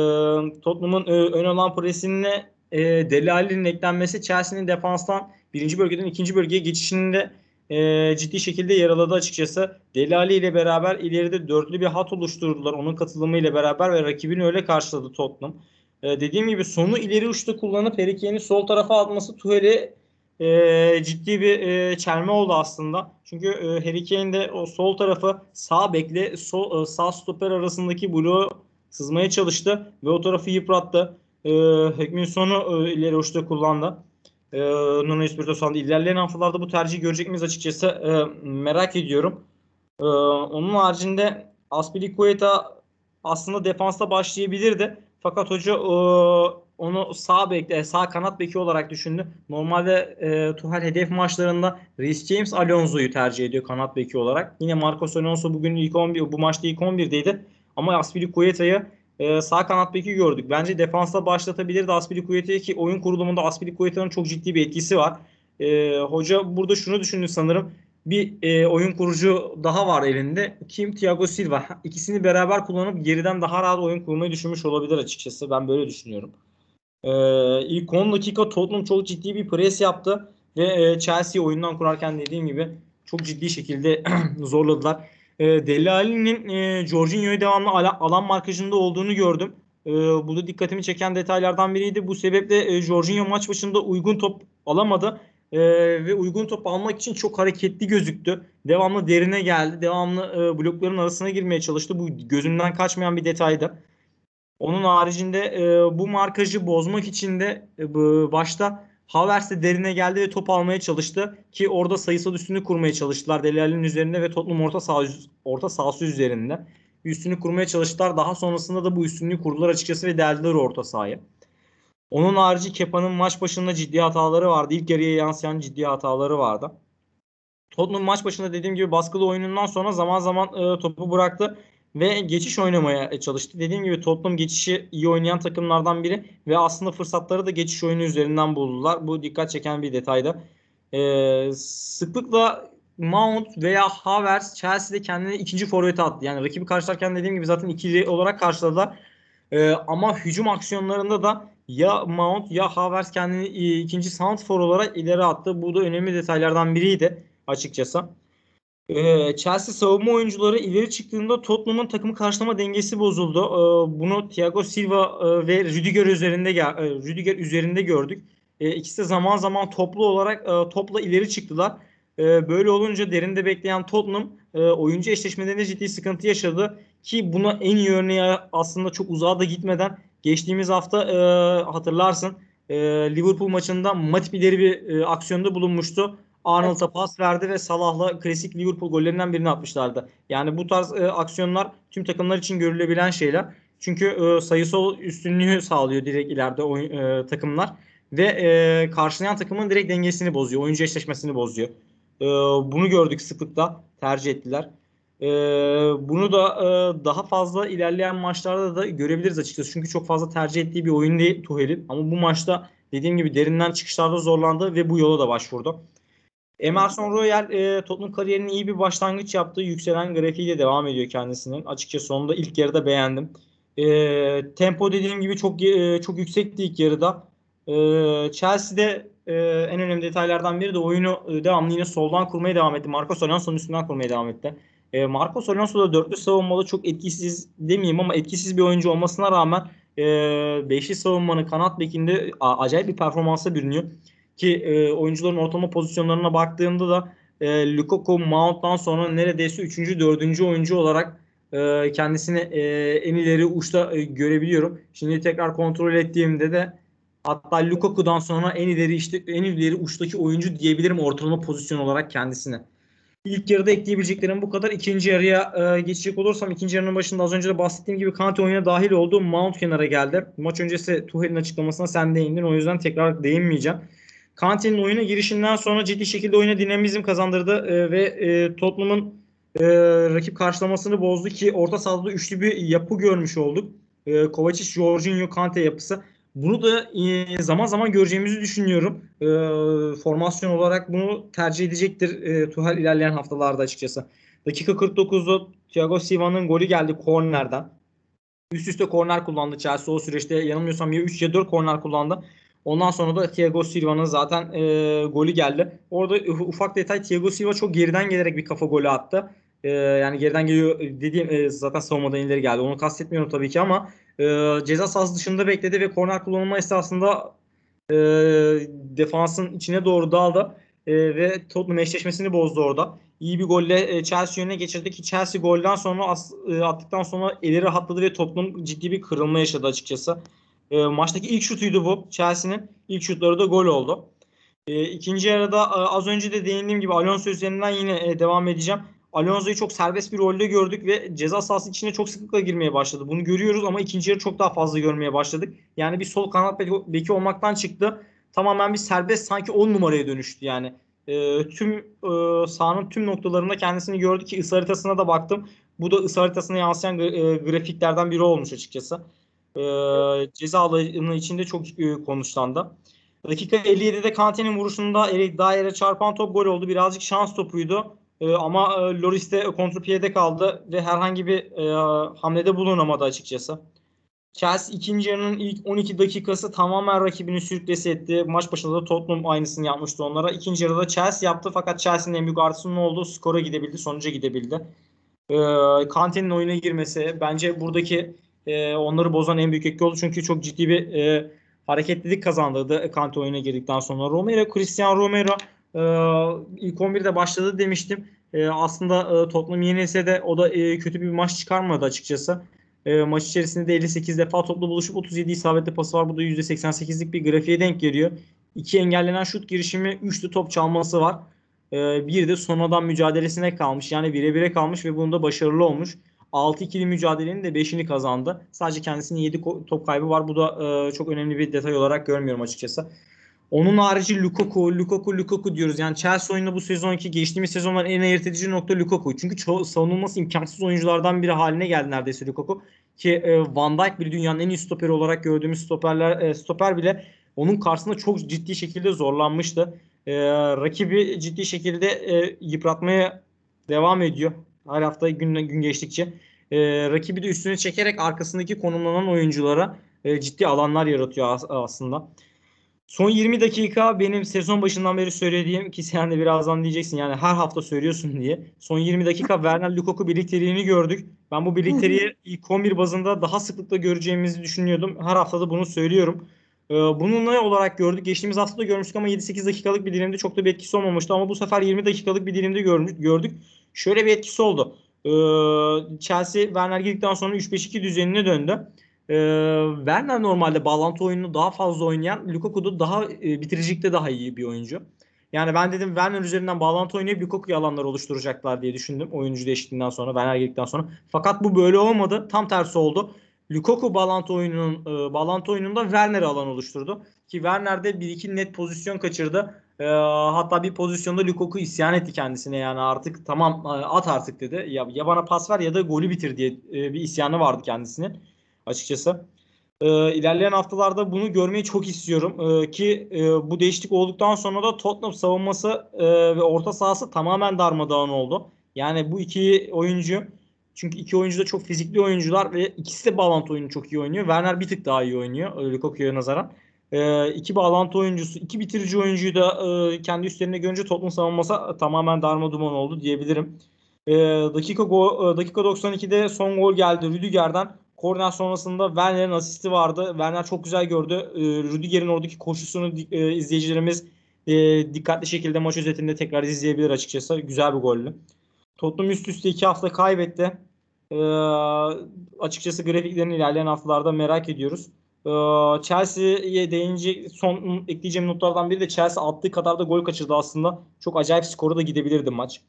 Tottenham'ın e, ön olan presinle E, Dele Alli'nin eklenmesi Chelsea'nin defanstan birinci bölgeden ikinci bölgeye geçişinde e, ciddi şekilde yaraladı açıkçası. Dele Alli ile beraber ileride dörtlü bir hat oluşturdular. Onun katılımıyla beraber ve rakibini öyle karşıladı Tottenham. E, dediğim gibi sonu ileri uçta kullanıp Harry Kane'in sol tarafa atması Tuhel'e e, ciddi bir e, çelme oldu aslında. Çünkü e, Harry Kane de o sol tarafı sağ bekle sol, e, sağ stoper arasındaki bloğu sızmaya çalıştı ve o tarafı yıprattı. Ee, Hükmün sonu e, ileri uçta kullandı. Ee, Nuno Espirito Santo ilerleyen haftalarda bu tercihi görecek miyiz açıkçası e, merak ediyorum. Ee, onun haricinde Azpilicueta aslında defansta başlayabilirdi. Fakat hoca e, onu sağ bek, sağ kanat beki olarak düşündü. Normalde e, Tuhel hedef maçlarında Reece James Alonso'yu tercih ediyor kanat beki olarak. Yine Marcos Alonso bugün ilk on bir, bu maçta ilk on birdeydi. Ama Azpilicueta'yı Ee, sağ kanat beki gördük. Bence defansta başlatabilirdi Azpilicueta'yı ki oyun kurulumunda Azpilicueta'nın çok ciddi bir etkisi var. Ee, hoca burada şunu düşündü sanırım. Bir e, oyun kurucu daha var elinde. Kim? Thiago Silva. İkisini beraber kullanıp geriden daha rahat oyun kurmayı düşünmüş olabilir açıkçası. Ben böyle düşünüyorum. Ee, ilk on dakika Tottenham çok ciddi bir pres yaptı. Ve e, Chelsea oyundan kurarken dediğim gibi çok ciddi şekilde zorladılar. E, Dele Alli'nin e, Jorginho'yu devamlı ala, alan markajında olduğunu gördüm. E, bu da dikkatimi çeken detaylardan biriydi. Bu sebeple e, Jorginho maç başında uygun top alamadı. E, ve uygun top almak için çok hareketli gözüktü. Devamlı derine geldi. Devamlı e, blokların arasına girmeye çalıştı. Bu gözümden kaçmayan bir detaydı. Onun haricinde e, bu markajı bozmak için de e, başta Havertz de derine geldi ve top almaya çalıştı ki orada sayısal üstünlüğü kurmaya çalıştılar Dele Alli'nin üzerinde ve Tottenham orta sahası, orta sahası üzerinde. üstünü kurmaya çalıştılar. Daha sonrasında da bu üstünlüğü kurdular açıkçası ve deldiler orta sahaya. Onun harici Kepa'nın maç başında ciddi hataları vardı. İlk yarıya yansıyan ciddi hataları vardı. Tottenham maç başında dediğim gibi baskılı oyunundan sonra zaman zaman e, topu bıraktı ve geçiş oynamaya çalıştı. Dediğim gibi Tottenham geçişi iyi oynayan takımlardan biri ve aslında fırsatları da geçiş oyunu üzerinden buldular. Bu dikkat çeken bir detaydı. E, sıklıkla Mount veya Havertz Chelsea'de kendini ikinci forvete attı. Yani rakibi karşılarken dediğim gibi zaten ikili olarak karşıladılar. E, ama hücum aksiyonlarında da ya Mount ya Havertz kendini ikinci santfor olarak ileri attı. Bu da önemli detaylardan biriydi açıkçası. Ee, Chelsea savunma oyuncuları ileri çıktığında Tottenham'ın takımı karşılama dengesi bozuldu. Ee, bunu Thiago Silva ve Rüdiger üzerinde Rüdiger üzerinde gördük. Ee, ikisi de zaman zaman toplu olarak e, topla ileri çıktılar. Ee, böyle olunca derinde bekleyen Tottenham e, oyuncu eşleşmelerinde ciddi sıkıntı yaşadı ki buna en iyi örneği aslında çok uzağa da gitmeden geçtiğimiz hafta e, hatırlarsın e, Liverpool maçında Matip ileri bir e, aksiyonda bulunmuştu. Arnold'a pas verdi ve Salah'la klasik Liverpool gollerinden birini atmışlardı. Yani bu tarz e, aksiyonlar tüm takımlar için görülebilen şeyler. Çünkü e, sayısal üstünlüğü sağlıyor direkt ileride oyun, e, takımlar. Ve e, karşılayan takımın direkt dengesini bozuyor. Oyuncu eşleşmesini bozuyor. E, bunu gördük, sıklıkla tercih ettiler. E, bunu da e, daha fazla ilerleyen maçlarda da görebiliriz açıkçası. Çünkü çok fazla tercih ettiği bir oyun değil Tuhel'in. Ama bu maçta dediğim gibi derinden çıkışlarda zorlandı ve bu yola da başvurdu. Emerson Royal e, Tottenham kariyerinin iyi bir başlangıç yaptığı yükselen grafiğiyle devam ediyor kendisinin. Açıkçası onu da ilk yarıda beğendim. E, tempo dediğim gibi çok e, çok yüksekti ilk yarıda. E, Chelsea'de e, en önemli detaylardan biri de oyunu e, devamlı yine soldan kurmaya devam etti. Marcos Alonso'nun üstünden kurmaya devam etti. E, Marcos Alonso da dörtlü savunmada çok etkisiz demeyeyim ama etkisiz bir oyuncu olmasına rağmen e, beşli savunmanın kanat bekinde acayip bir performansa bürünüyor. Ki e, oyuncuların ortalama pozisyonlarına baktığımda da e, Lukaku Mount'tan sonra neredeyse üçüncü dördüncü oyuncu olarak e, kendisini e, en ileri uçta e, görebiliyorum. Şimdi tekrar kontrol ettiğimde de hatta Lukaku'dan sonra en ileri işte en ileri uçtaki oyuncu diyebilirim ortalama pozisyon olarak kendisine. İlk yarıda ekleyebileceklerim bu kadar. İkinci yarıya e, geçecek olursam ikinci yarının başında az önce de bahsettiğim gibi Konate oyuna dahil oldu. Mount kenara geldi. Maç öncesi Tuhel'in açıklamasına sen değindin. O yüzden tekrar değinmeyeceğim. Kante'nin oyuna girişinden sonra ciddi şekilde oyuna dinamizm kazandırdı e, ve e, Tottenham'ın e, rakip karşılamasını bozdu ki orta sahada üçlü bir yapı görmüş olduk. E, Kovacic, Jorginho, Konate yapısı. Bunu da e, zaman zaman göreceğimizi düşünüyorum. E, formasyon olarak bunu tercih edecektir e, Tuchel ilerleyen haftalarda açıkçası. Dakika kırk dokuzda Thiago Silva'nın golü geldi kornerden. Üst üste korner kullandı Chelsea o süreçte. Yanılmıyorsam ya üç ya dört korner kullandı. Ondan sonra da Thiago Silva'nın zaten e, golü geldi. Orada ufak detay, Thiago Silva çok geriden gelerek bir kafa golü attı. E, yani geriden geliyor dediğim e, zaten savunmadan ileri geldi. Onu kastetmiyorum tabii ki ama e, ceza sahası dışında bekledi ve korner kullanılma esnasında e, defansın içine doğru daldı. E, ve Tottenham eşleşmesini bozdu orada. İyi bir golle e, Chelsea yönüne geçirdi ki Chelsea golden sonra as, e, attıktan sonra eli rahatladı ve Tottenham ciddi bir kırılma yaşadı açıkçası. E, maçtaki ilk şutuydu bu. Chelsea'nin ilk şutları da gol oldu. E, ikinci yarıda e, az önce de değindiğim gibi Alonso üzerinden yine e, devam edeceğim. Alonso'yu çok serbest bir rolde gördük ve ceza sahası içine çok sıklıkla girmeye başladı. Bunu görüyoruz ama ikinci yarı çok daha fazla görmeye başladık. Yani bir sol kanat beki olmaktan çıktı. Tamamen bir serbest sanki on numaraya dönüştü yani. E, tüm e, sahanın tüm noktalarında kendisini gördük ki ısı haritasına da baktım. Bu da ısı haritasına yansıyan e, grafiklerden biri olmuş açıkçası. E, ceza alanı içinde çok e, konuşlandı. Dakika elli yedide Kante'nin vuruşunda ele, daire çarpan top gol oldu. Birazcık şans topuydu. E, ama e, Loris de kontrpiyede kaldı ve herhangi bir e, hamlede bulunamadı açıkçası. Chelsea ikinci yarının ilk on iki dakikası tamamen rakibini sürüklesi etti. Maç başında da Tottenham aynısını yapmıştı onlara. İkinci yarıda Chelsea yaptı fakat Chelsea'nin en büyük artısının olduğu skora gidebildi, sonuca gidebildi. E, Kante'nin oyuna girmesi bence buradaki onları bozan en büyük etki oldu. Çünkü çok ciddi bir e, hareketlilik kazandırdı Kante oyuna girdikten sonra. Romero, Cristiano Romero e, ilk on birde başladı demiştim. E, aslında e, Tottenham yenilse de o da e, kötü bir maç çıkarmadı açıkçası. E, maç içerisinde de elli sekiz defa topla buluşup otuz yedi isabetli pası var. Bu da yüzde seksen sekizlik bir grafiğe denk geliyor. iki engellenen şut girişimi, üçlü top çalması var. E, bir de sonradan mücadelesine kalmış. Yani bire bire kalmış ve bunda başarılı olmuş. altı ikili mücadelenin de beşini kazandı. Sadece kendisinin yedi top kaybı var. Bu da e, çok önemli bir detay olarak görmüyorum açıkçası. Onun harici Lukaku, Lukaku, Lukaku diyoruz. Yani Chelsea oyununda bu sezonki, geçtiğimiz sezonların en ayırt edici nokta Lukaku. Çünkü savunulması imkansız oyunculardan biri haline geldi neredeyse Lukaku. Ki e, Van Dijk bir dünyanın en iyi stoperi olarak gördüğümüz stoperler e, stoper bile onun karşısında çok ciddi şekilde zorlanmıştı. E, rakibi ciddi şekilde e, yıpratmaya devam ediyor. Her hafta gün, gün geçtikçe. E, rakibi de üstüne çekerek arkasındaki konumlanan oyunculara e, ciddi alanlar yaratıyor as- aslında. Son yirmi dakika benim sezon başından beri söylediğim, ki sen de birazdan diyeceksin yani her hafta söylüyorsun diye. Son yirmi dakika Werner Lukaku birlikteliğini gördük. Ben bu birlikteliği ilk on bir bazında daha sıklıkla göreceğimizi düşünüyordum. Her haftada bunu söylüyorum. Bunu ne olarak gördük? Geçtiğimiz hafta da görmüştük ama yedi sekiz dakikalık bir dilimde çok da bir etkisi olmamıştı. Ama bu sefer yirmi dakikalık bir dilimde gördük. Şöyle bir etkisi oldu. Chelsea Werner girdikten sonra üç beş iki düzenine döndü. Ee, Werner normalde bağlantı oyununu daha fazla oynayan, Lukaku'da daha e, bitiricilikte daha iyi bir oyuncu. Yani ben dedim Werner üzerinden bağlantı oynayıp Lukaku'ya alanlar oluşturacaklar diye düşündüm oyuncu değişikliğinden sonra, Werner girdikten sonra. Fakat bu böyle olmadı. Tam tersi oldu. Lukaku bağlantı oyununun e, bağlantı oyununda Werner'e alan oluşturdu. Ki Werner'de bir iki net pozisyon kaçırdı. E, hatta bir pozisyonda Lukaku isyan etti kendisine. Yani artık tamam at artık dedi. Ya, ya bana pas ver ya da golü bitir diye e, bir isyanı vardı kendisinin. Açıkçası ee, ilerleyen haftalarda bunu görmeyi çok istiyorum ee, ki e, bu değişiklik olduktan sonra da Tottenham savunması e, ve orta sahası tamamen darmadağın oldu. Yani bu iki oyuncu, çünkü iki oyuncu da çok fizikli oyuncular ve ikisi de bağlantı oyunu çok iyi oynuyor. Werner bir tık daha iyi oynuyor Lukaku'ya nazaran. E, iki bağlantı oyuncusu, iki bitirici oyuncuyu da e, kendi üstlerine görünce Tottenham savunması tamamen darmaduman oldu diyebilirim. E, dakika go, dakika doksan ikide son gol geldi Rüdiger'den. Korner sonrasında Werner'in asisti vardı. Werner çok güzel gördü. E, Rüdiger'in oradaki koşusunu e, izleyicilerimiz e, dikkatli şekilde maç özetinde tekrar izleyebilir açıkçası. Güzel bir gollü. Tottenham üst üste iki hafta kaybetti. E, açıkçası grafiklerini ilerleyen haftalarda merak ediyoruz. E, Chelsea'ye değince son ekleyeceğim notlardan biri de Chelsea attığı kadar da gol kaçırdı aslında. Çok acayip skora da gidebilirdi maç.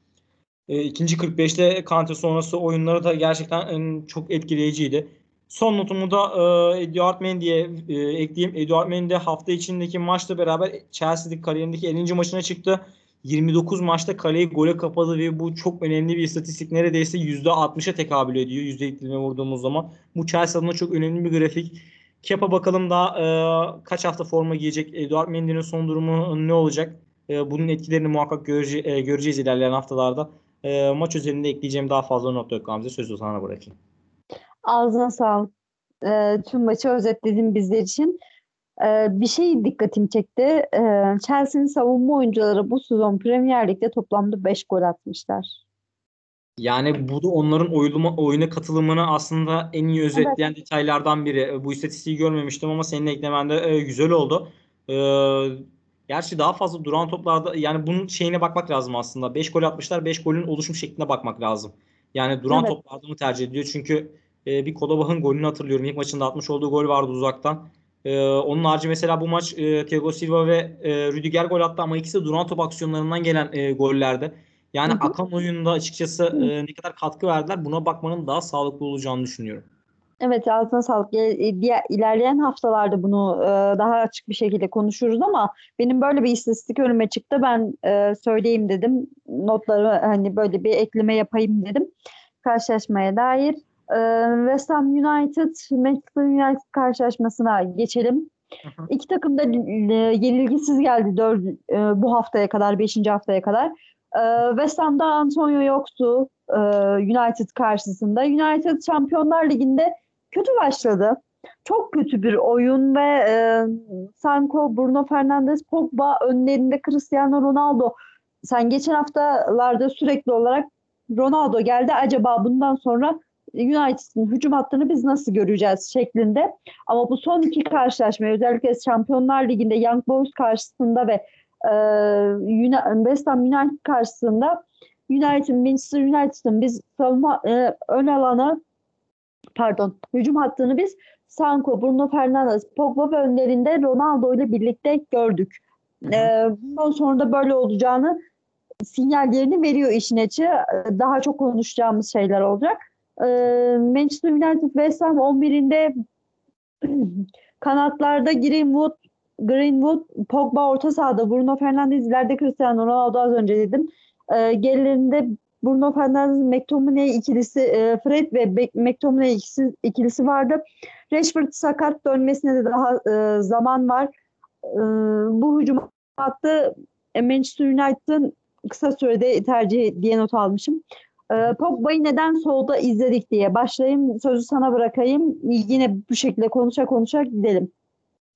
E, ikinci kırk beşte Konate sonrası oyunları da gerçekten en, çok etkileyiciydi. Son notumu da e, Eduard Mendy'ye e, ekleyeyim. Eduard Mendy hafta içindeki maçla beraber Chelsea'deki kariyerindeki ellinci maçına çıktı. yirmi dokuz maçta kaleyi gole kapadı ve bu çok önemli bir istatistik. Neredeyse yüzde altmışa tekabül ediyor yüzde elli'ye vurduğumuz zaman. Bu Chelsea adına çok önemli bir grafik. Kepa bakalım daha e, kaç hafta forma giyecek? Eduard Mendy'nin son durumu ne olacak? E, bunun etkilerini muhakkak görece- e, göreceğiz ilerleyen haftalarda. E, maç üzerinde ekleyeceğim daha fazla nokta yok Gamze. Sözü sana bırakayım. Ağzına sağlık. E, tüm maçı özetledim bizler için. E, bir şey dikkatimi çekti. E, Chelsea'nin savunma oyuncuları bu sezon Premier Lig'de toplamda beş gol atmışlar. Yani bu da onların oyuluma, oyuna katılımını aslında en iyi özetleyen evet. detaylardan biri. Bu istatistiği görmemiştim ama senin eklemen de e, güzel oldu. E, gerçi daha fazla duran toplarda, yani bunun şeyine bakmak lazım aslında. beş gol atmışlar, beş golün oluşum şekline bakmak lazım. Yani duran evet. toplarda mı tercih ediliyor? Çünkü Ee, bir Kovacic golünü hatırlıyorum. İlk maçında atmış olduğu gol vardı uzaktan. Ee, onun harici mesela bu maç e, Thiago Silva ve e, Rüdiger gol attı ama ikisi de duran top aksiyonlarından gelen e, gollerdi. Yani hı hı. akan oyunda açıkçası e, ne kadar katkı verdiler, buna bakmanın daha sağlıklı olacağını düşünüyorum. Evet, ağzına sağlık. Diğer, ilerleyen haftalarda bunu e, daha açık bir şekilde konuşuruz ama benim böyle bir istatistik önüme çıktı. Ben e, söyleyeyim dedim. Notları hani böyle bir ekleme yapayım dedim. Karşılaşmaya dair. West Ham United, Manchester United karşılaşmasına geçelim. Hı hı. İki takım da yenilgisiz geldi dört, bu haftaya kadar, beşinci haftaya kadar. West Ham'da Antonio yoktu United karşısında. United Şampiyonlar Ligi'nde kötü başladı. Çok kötü bir oyun ve Sancho, Bruno Fernandes, Pogba önlerinde Cristiano Ronaldo. Sen geçen haftalarda sürekli olarak Ronaldo geldi. Acaba bundan sonra United'ın hücum hattını biz nasıl göreceğiz şeklinde. Ama bu son iki karşılaşma, özellikle Şampiyonlar Ligi'nde Young Boys karşısında ve e, West Ham United karşısında United, Manchester United'ın biz savunma e, ön alanı pardon hücum hattını biz Sancho, Bruno Fernandes, Pogba ve önlerinde Ronaldo ile birlikte gördük. E, bundan sonra da böyle olacağını sinyallerini veriyor işin içi. Daha çok konuşacağımız şeyler olacak. Ee, Manchester United West Ham on birinde kanatlarda Greenwood, Greenwood, Pogba orta sahada, Bruno Fernandes ileride, Cristiano Ronaldo az önce dedim. Ee, gerilerinde Bruno Fernandes, McTominay ikilisi, e, Fred ve Be- McTominay ikisi, ikilisi vardı. Rashford sakat, dönmesine de daha e, zaman var. E, bu hücum hattı Manchester United'ın kısa sürede tercihi diye not almışım. E, Pogba'yı neden solda izledik diye başlayayım. Sözü sana bırakayım. Yine bu şekilde konuşa konuşa gidelim.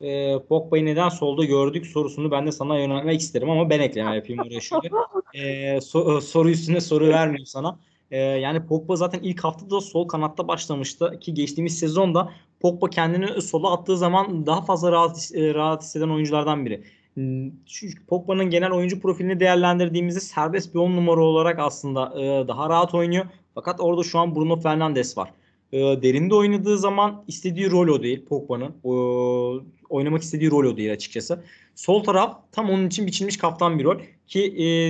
E, Pogba'yı neden solda gördük sorusunu ben de sana yönelmek isterim ama ben ekleme yapayım oraya şöyle. E, so, soru üstüne soru vermeyeyim sana. E, yani Pogba zaten ilk haftada sol kanatta başlamıştı ki geçtiğimiz sezonda Pogba kendini sola attığı zaman daha fazla rahat, rahat hisseden oyunculardan biri. Pogba'nın genel oyuncu profilini değerlendirdiğimizde serbest bir on numara olarak aslında daha rahat oynuyor. Fakat orada şu an Bruno Fernandes var. Derinde oynadığı zaman istediği rol o değil Pogba'nın. Oynamak istediği rol o değil açıkçası. Sol taraf tam onun için biçilmiş kaptan bir rol. Ki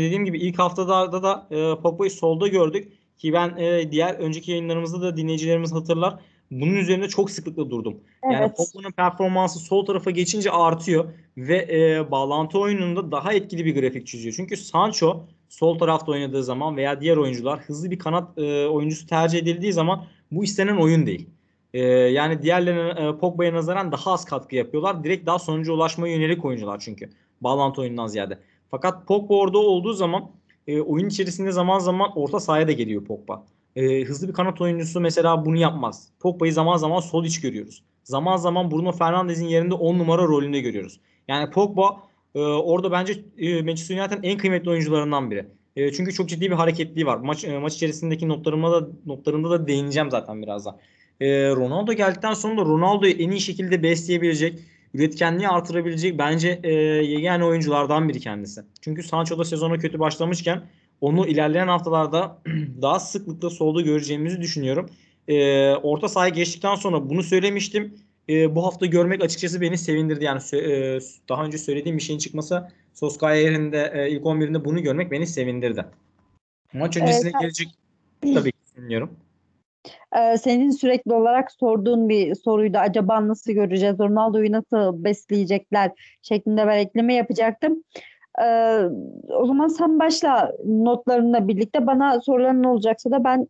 dediğim gibi ilk haftalarda da Pogba'yı solda gördük. Ki ben diğer önceki yayınlarımızda da dinleyicilerimiz hatırlar. Bunun üzerinde çok sıklıkla durdum. Evet. Yani Pogba'nın performansı sol tarafa geçince artıyor ve e, bağlantı oyununda daha etkili bir grafik çiziyor. Çünkü Sancho sol tarafta oynadığı zaman veya diğer oyuncular hızlı bir kanat e, oyuncusu tercih edildiği zaman bu istenen oyun değil. E, yani diğerlerine e, Pogba'ya nazaran daha az katkı yapıyorlar. Direkt daha sonuca ulaşmaya yönelik oyuncular çünkü. Bağlantı oyunundan ziyade. Fakat Pogba orada olduğu zaman e, oyun içerisinde zaman zaman orta sahaya da geliyor Pogba. E, hızlı bir kanat oyuncusu mesela bunu yapmaz. Pogba'yı zaman zaman sol iç görüyoruz. Zaman zaman Bruno Fernandes'in yerinde on numara rolünde görüyoruz. Yani Pogba e, orada bence e, Manchester United'ın en kıymetli oyuncularından biri. E, çünkü çok ciddi bir hareketliği var. Maç e, maç içerisindeki notlarıma da notlarımda da değineceğim zaten birazdan. E, Ronaldo geldikten sonra da Ronaldo'yu en iyi şekilde besleyebilecek, üretkenliği artırabilecek bence e, yegane oyunculardan biri kendisi. Çünkü Sancho'da sezona kötü başlamışken onu ilerleyen haftalarda daha sıklıkla solda göreceğimizi düşünüyorum. E, orta sahaya geçtikten sonra bunu söylemiştim. E, bu hafta görmek açıkçası beni sevindirdi. Yani e, daha önce söylediğim bir şeyin çıkması, Solskjaer'in de e, ilk on birinde bunu görmek beni sevindirdi. Maç öncesine evet, gelecek tabii ki düşünüyorum. E, senin sürekli olarak sorduğun bir soruydu. Acaba nasıl göreceğiz? Ronaldo'yu nasıl besleyecekler? Şeklinde ben ekleme yapacaktım. Ee, o zaman sen başla notlarınla birlikte. Bana soruların olacaksa da ben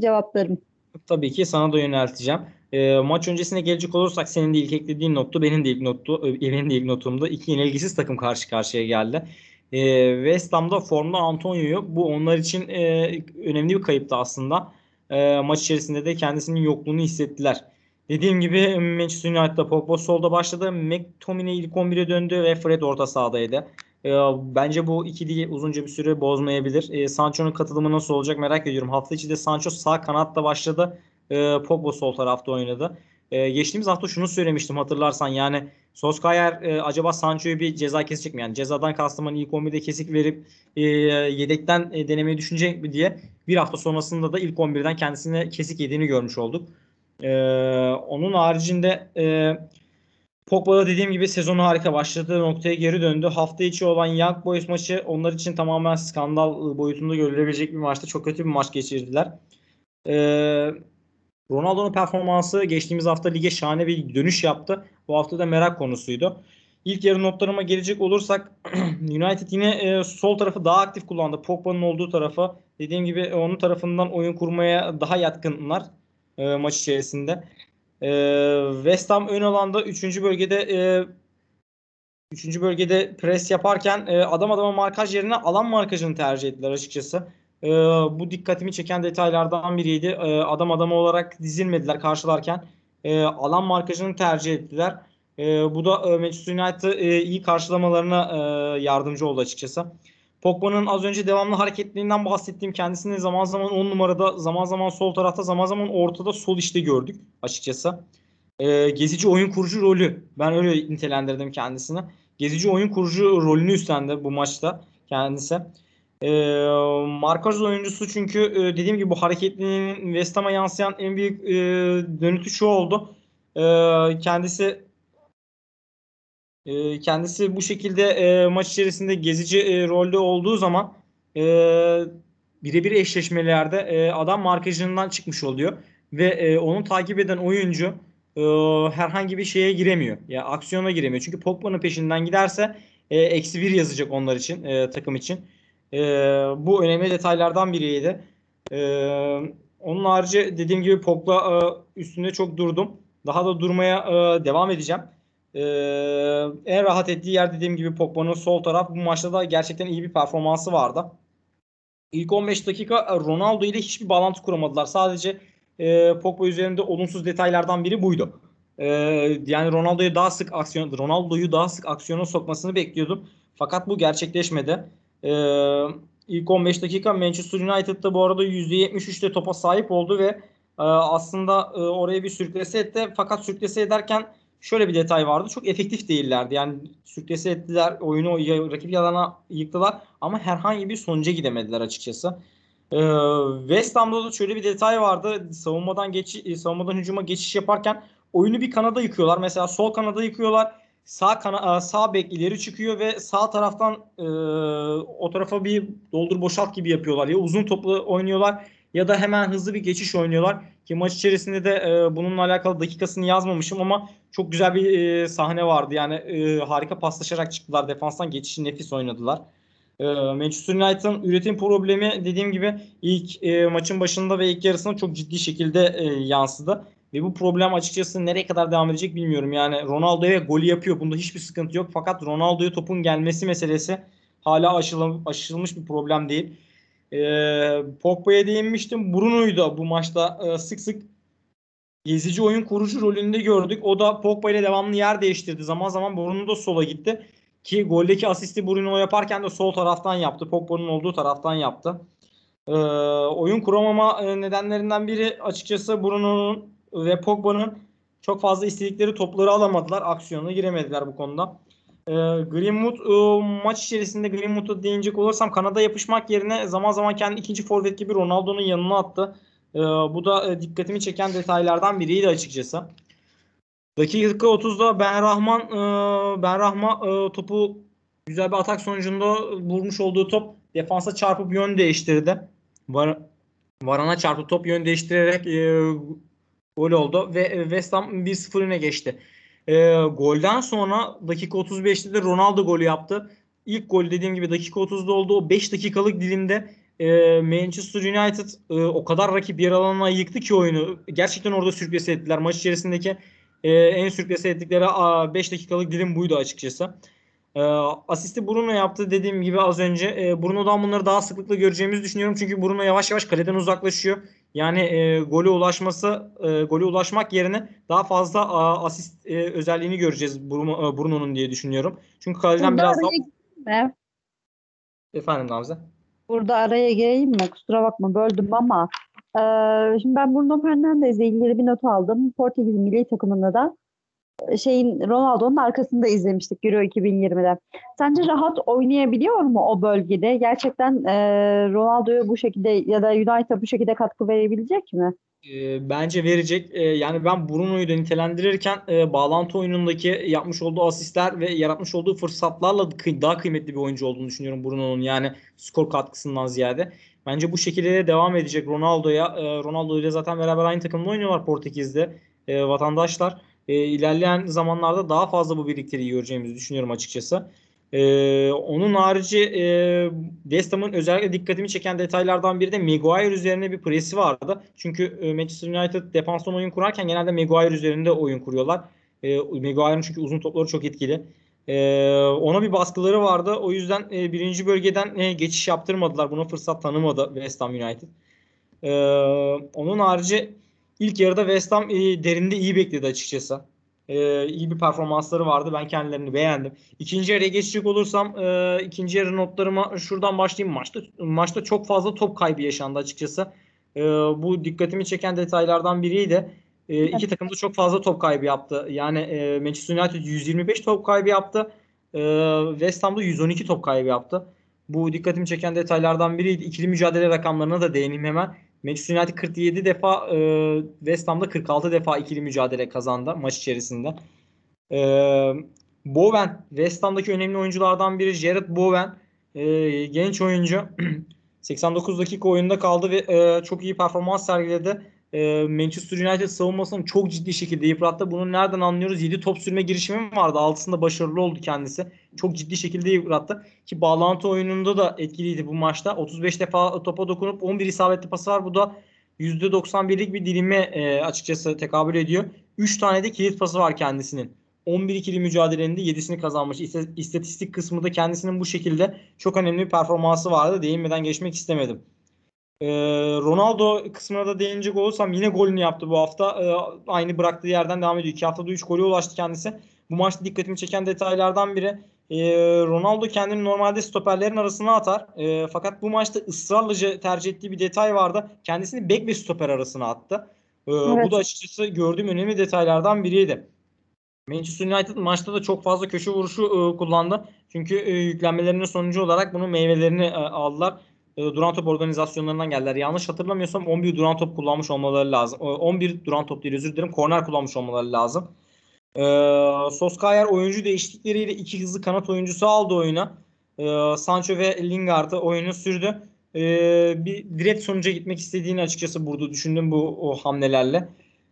cevaplarım. Tabii ki sana da yönelteceğim. E, maç öncesine gelecek olursak senin de ilk eklediğin nottu, benim de ilk nottu, benim de ilk notumda iki yenilgisiz takım karşı karşıya geldi. E, West Ham'da formda Antonio yok. Bu onlar için e, önemli bir kayıptı aslında. E, maç içerisinde de kendisinin yokluğunu hissettiler. Dediğim gibi Manchester United'da Pogba solda başladı. McTominay ilk on bire döndü ve Fred orta sahadaydı. Ee, bence bu ikiliyi uzunca bir süre bozmayabilir. Ee, Sancho'nun katılımı nasıl olacak merak ediyorum. Hafta içi de Sancho sağ kanatta başladı. Ee, Pogba sol tarafta oynadı. Ee, geçtiğimiz hafta şunu söylemiştim hatırlarsan. Yani Solskjaer e, acaba Sancho'yu bir ceza kesecek mi? Yani cezadan kastımın ilk on birde kesik verip e, yedekten e, denemeyi düşünecek mi diye. Bir hafta sonrasında da ilk on birden kendisine kesik yediğini görmüş olduk. Ee, onun haricinde e, Pogba'da dediğim gibi sezonu harika başladığı noktaya geri döndü. Hafta içi olan Young Boys maçı onlar için tamamen skandal boyutunda görülebilecek bir maçtı. Çok kötü bir maç geçirdiler. Ee, Ronaldo'nun performansı geçtiğimiz hafta lige şahane bir dönüş yaptı. Bu hafta da merak konusuydu. İlk yarı notlarıma gelecek olursak United yine e, sol tarafı daha aktif kullandı. Pogba'nın olduğu tarafı, dediğim gibi onun tarafından oyun kurmaya daha yatkınlar. E, maç içerisinde. E, West Ham ön alanda üçüncü bölgede e, üçüncü bölgede pres yaparken e, adam adama markaj yerine alan markajını tercih ettiler açıkçası. E, bu dikkatimi çeken detaylardan biriydi. E, adam adama olarak dizilmediler karşılarken. E, alan markajını tercih ettiler. E, bu da e, Manchester United'ı e, iyi karşılamalarına e, yardımcı oldu açıkçası. Pogba'nın az önce devamlı hareketlerinden bahsettiğim kendisini zaman zaman on numarada, zaman zaman sol tarafta, zaman zaman ortada sol işte gördük açıkçası. Ee, gezici oyun kurucu rolü, ben öyle nitelendirdim kendisini. Gezici oyun kurucu rolünü üstlendi bu maçta kendisi. Ee, markaj oyuncusu çünkü dediğim gibi bu hareketliliğinin West Ham'a yansıyan en büyük e, dönütü şu oldu. Ee, kendisi... Kendisi bu şekilde e, maç içerisinde gezici e, rolde olduğu zaman e, birebir eşleşmelerde e, adam markajından çıkmış oluyor ve e, onu takip eden oyuncu e, herhangi bir şeye giremiyor. Ya yani aksiyona giremiyor. Çünkü Pogba'nın peşinden giderse eksi bir yazacak onlar için, e, takım için. E, bu önemli detaylardan biriydi. E, onun harici dediğim gibi Pogba e, üstünde çok durdum. Daha da durmaya e, devam edeceğim. E, en rahat ettiği yer dediğim gibi Pogba'nın sol taraf. Bu maçta da gerçekten iyi bir performansı vardı. İlk on beş dakika Ronaldo ile hiçbir bağlantı kuramadılar. Sadece e, Pogba üzerinde olumsuz detaylardan biri buydu. E, yani Ronaldo'yu daha sık aksiyon, Ronaldo'yu daha sık aksiyona sokmasını bekliyordum. Fakat bu gerçekleşmedi. E, ilk on beş dakika Manchester United'da bu arada yüzde yetmiş üç'te topa sahip oldu ve e, aslında e, oraya bir sürklese etti. Fakat sürklese ederken şöyle bir detay vardı. Çok efektif değillerdi. Yani sürklese ettiler, oyunu rakip yalana yıktılar ama herhangi bir sonuca gidemediler açıkçası. Ee, West Ham'da da şöyle bir detay vardı. Savunmadan geçi, savunmadan hücuma geçiş yaparken oyunu bir kanada yıkıyorlar. Mesela sol kanada yıkıyorlar. Sağ kana, sağ bek ileri çıkıyor ve sağ taraftan e, o tarafa bir doldur boşalt gibi yapıyorlar. Ya uzun toplu oynuyorlar ya da hemen hızlı bir geçiş oynuyorlar. Ki maç içerisinde de e, bununla alakalı dakikasını yazmamışım ama çok güzel bir e, sahne vardı. Yani e, harika paslaşarak çıktılar. Defanstan geçişi nefis oynadılar. E, Manchester United'ın üretim problemi dediğim gibi ilk e, maçın başında ve ilk yarısında çok ciddi şekilde e, yansıdı. Ve bu problem açıkçası nereye kadar devam edecek bilmiyorum. Yani Ronaldo'ya golü yapıyor. Bunda hiçbir sıkıntı yok. Fakat Ronaldo'ya topun gelmesi meselesi hala aşılam- aşılmış bir problem değil. Ee, Pogba'ya değinmiştim. Bruno'yu da bu maçta e, sık sık gezici oyun kurucu rolünde gördük. O da Pogba ile devamlı yer değiştirdi. Zaman zaman Bruno da sola gitti. Ki goldeki asisti Bruno yaparken de sol taraftan yaptı. Pogba'nın olduğu taraftan yaptı. Ee, oyun kuramama nedenlerinden biri açıkçası Bruno'nun ve Pogba'nın çok fazla istedikleri topları alamadılar. Aksiyona giremediler bu konuda. Ee, Greenwood e, maç içerisinde Greenwood'a değinecek olursam kanada yapışmak yerine zaman zaman kendi ikinci forvet gibi Ronaldo'nun yanına attı. Ee, bu da e, dikkatimi çeken detaylardan biriydi açıkçası. Dakika otuz'da Benrahman e, Benrahma e, topu güzel bir atak sonucunda vurmuş olduğu top defansa çarpıp yön değiştirdi. Var, Varana çarpıp top yön değiştirerek e, gol oldu ve West Ham bir sıfır öne geçti. E, golden sonra dakika otuz beş'te de Ronaldo golü yaptı. İlk gol dediğim gibi dakika otuz'da oldu. O beş dakikalık dilimde e, Manchester United e, o kadar rakip yer alanına yıktı ki oyunu. Gerçekten orada sürklese ettiler. Maç içerisindeki e, en sürklese ettikleri beş dakikalık dilim buydu açıkçası. E, asisti Bruno yaptı dediğim gibi az önce. E, Bruno'dan bunları daha sıklıkla göreceğimizi düşünüyorum. Çünkü Bruno yavaş yavaş kaleden uzaklaşıyor. Yani e, gole ulaşması, e, gole ulaşmak yerine daha fazla a, asist e, özelliğini göreceğiz Bruno, Bruno'nun diye düşünüyorum. Çünkü kaleden biraz daha... Mi? Efendim Gamze? Burada araya gireyim mi? Kusura bakma böldüm ama e, şimdi ben Bruno Fernandes'le ilgili bir not aldım. Portekiz milli takımında da şeyin Ronaldo'nun arkasında izlemiştik Euro iki bin yirmi'de. Sence rahat oynayabiliyor mu o bölgede? Gerçekten e, Ronaldo'ya bu şekilde ya da United'a bu şekilde katkı verebilecek mi? E, bence verecek. E, yani ben Bruno'yu da nitelendirirken e, bağlantı oyunundaki yapmış olduğu asistler ve yaratmış olduğu fırsatlarla daha kıymetli bir oyuncu olduğunu düşünüyorum Bruno'nun. Yani skor katkısından ziyade. Bence bu şekilde de devam edecek Ronaldo'ya. E, Ronaldo ile zaten beraber aynı takımda oynuyorlar Portekiz'de e, vatandaşlar. E, ilerleyen zamanlarda daha fazla bu birlikteliği göreceğimizi düşünüyorum açıkçası. E, onun harici e, West Ham'ın özellikle dikkatimi çeken detaylardan biri de Maguire üzerine bir presi vardı. Çünkü e, Manchester United defanstan oyun kurarken genelde Maguire üzerinde oyun kuruyorlar. E, Maguire'ın çünkü uzun topları çok etkili. E, ona bir baskıları vardı. O yüzden e, birinci bölgeden e, geçiş yaptırmadılar. Buna fırsat tanımadı West Ham United. E, onun harici İlk yarıda West Ham e, derinde iyi bekledi açıkçası. E, iyi bir performansları vardı. Ben kendilerini beğendim. İkinci yarıya geçecek olursam e, ikinci yarı notlarıma şuradan başlayayım. Maçta maçta çok fazla top kaybı yaşandı açıkçası. E, bu dikkatimi çeken detaylardan biriydi. E, iki takım da çok fazla top kaybı yaptı. Yani e, Manchester United yüz yirmi beş top kaybı yaptı. E, West Ham'da yüz on iki top kaybı yaptı. Bu dikkatimi çeken detaylardan biriydi. İkili mücadele rakamlarına da değineyim hemen. Manchester United kırk yedi defa, West Ham'da kırk altı defa ikili mücadele kazandı maç içerisinde. Bowen, West Ham'daki önemli oyunculardan biri Jared Bowen. Genç oyuncu seksen dokuz dakika oyunda kaldı ve e, çok iyi performans sergiledi. E, Manchester United savunmasını çok ciddi şekilde yıprattı. Bunu nereden anlıyoruz? yedi top sürme girişimi vardı. altısında başarılı oldu kendisi. Çok ciddi şekilde yıprattı. Ki bağlantı oyununda da etkiliydi bu maçta. otuz beş defa topa dokunup on bir isabetli pası var. Bu da yüzde doksan birlik bir dilime e, açıkçası tekabül ediyor. üç tane de kilit pası var kendisinin. on bir ikili mücadelenin de yedisini kazanmış. İstatistik kısmında kendisinin bu şekilde çok önemli bir performansı vardı. Değinmeden geçmek istemedim. Ee, Ronaldo kısmına da değinecek olursam yine golünü yaptı bu hafta. Ee, aynı bıraktığı yerden devam ediyor. iki haftada üç golü ulaştı kendisi. Bu maçta dikkatimi çeken detaylardan biri. Ee, Ronaldo kendini normalde stoperlerin arasına atar. Ee, fakat bu maçta ısrarlıca tercih ettiği bir detay vardı. Kendisini bek ve stoper arasına attı. Ee, evet. Bu da açıkçası gördüğüm önemli detaylardan biriydi. Manchester United maçta da çok fazla köşe vuruşu e, kullandı. Çünkü e, yüklenmelerinin sonucu olarak bunun meyvelerini e, aldılar. E, duran top organizasyonlarından geldiler. Yanlış hatırlamıyorsam on bir duran top kullanmış olmaları lazım. E, on bir duran top değil, özür dilerim. Korner kullanmış olmaları lazım. E, Solskjaer oyuncu değişiklikleriyle iki hızlı kanat oyuncusu aldı oyuna. E, Sancho ve Lingard'ı oyunu sürdü. E, bir direkt sonuca gitmek istediğini açıkçası burada düşündüm bu o hamlelerle.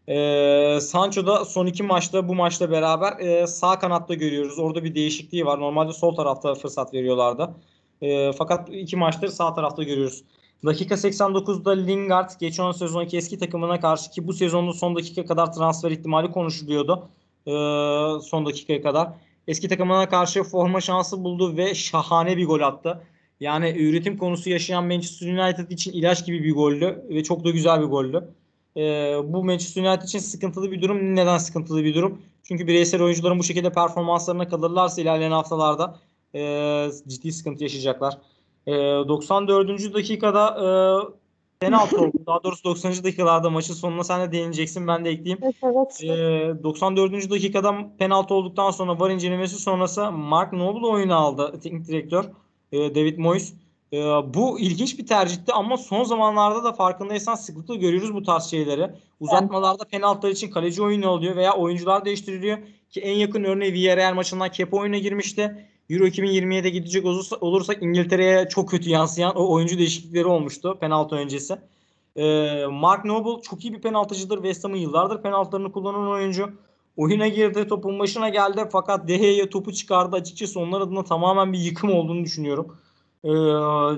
Ee, Sancho da son iki maçta bu maçla beraber e, sağ kanatta görüyoruz. Orada bir değişikliği var. Normalde sol tarafta fırsat veriyorlardı. E, fakat iki maçtır sağ tarafta görüyoruz. Dakika seksen dokuzda Lingard geçen sezonki eski takımına karşı ki bu sezonun son dakika kadar transfer ihtimali konuşuluyordu. E, son dakikaya kadar. Eski takımına karşı forma şansı buldu ve şahane bir gol attı. Yani üretim konusu yaşayan Manchester United için ilaç gibi bir goldü ve çok da güzel bir goldü. Ee, bu Manchester United için sıkıntılı bir durum. Neden sıkıntılı bir durum? Çünkü bireysel oyuncuların bu şekilde performanslarına kalırlarsa ilerleyen haftalarda e, ciddi sıkıntı yaşayacaklar. E, doksan dördüncü dakikada e, penaltı oldu. Daha doğrusu doksanıncı dakikalarda maçın sonuna sen de değineceksin. Ben de ekleyeyim. Evet, evet. E, doksan dördüncü dakikada penaltı olduktan sonra VAR incelemesi sonrası Mark Noble oyunu aldı. Teknik direktör e, David Moyes. Ee, bu ilginç bir tercihti ama son zamanlarda da farkındaysan sıklıkla görüyoruz bu tarz şeyleri. Uzatmalarda penaltılar için kaleci oyunu oluyor veya oyuncular değiştiriliyor. Ki en yakın örneği Villarreal maçından Kepa oyuna girmişti. Euro iki bin yirmi yedi'de gidecek olursa, olursak İngiltere'ye çok kötü yansıyan o oyuncu değişiklikleri olmuştu penaltı öncesi. Ee, Mark Noble çok iyi bir penaltıcıdır. West Ham'ın yıllardır penaltılarını kullanan oyuncu. Oyuna girdi, topun başına geldi fakat De Gea'ya topu çıkardı. Açıkçası onlar adına tamamen bir yıkım olduğunu düşünüyorum. E,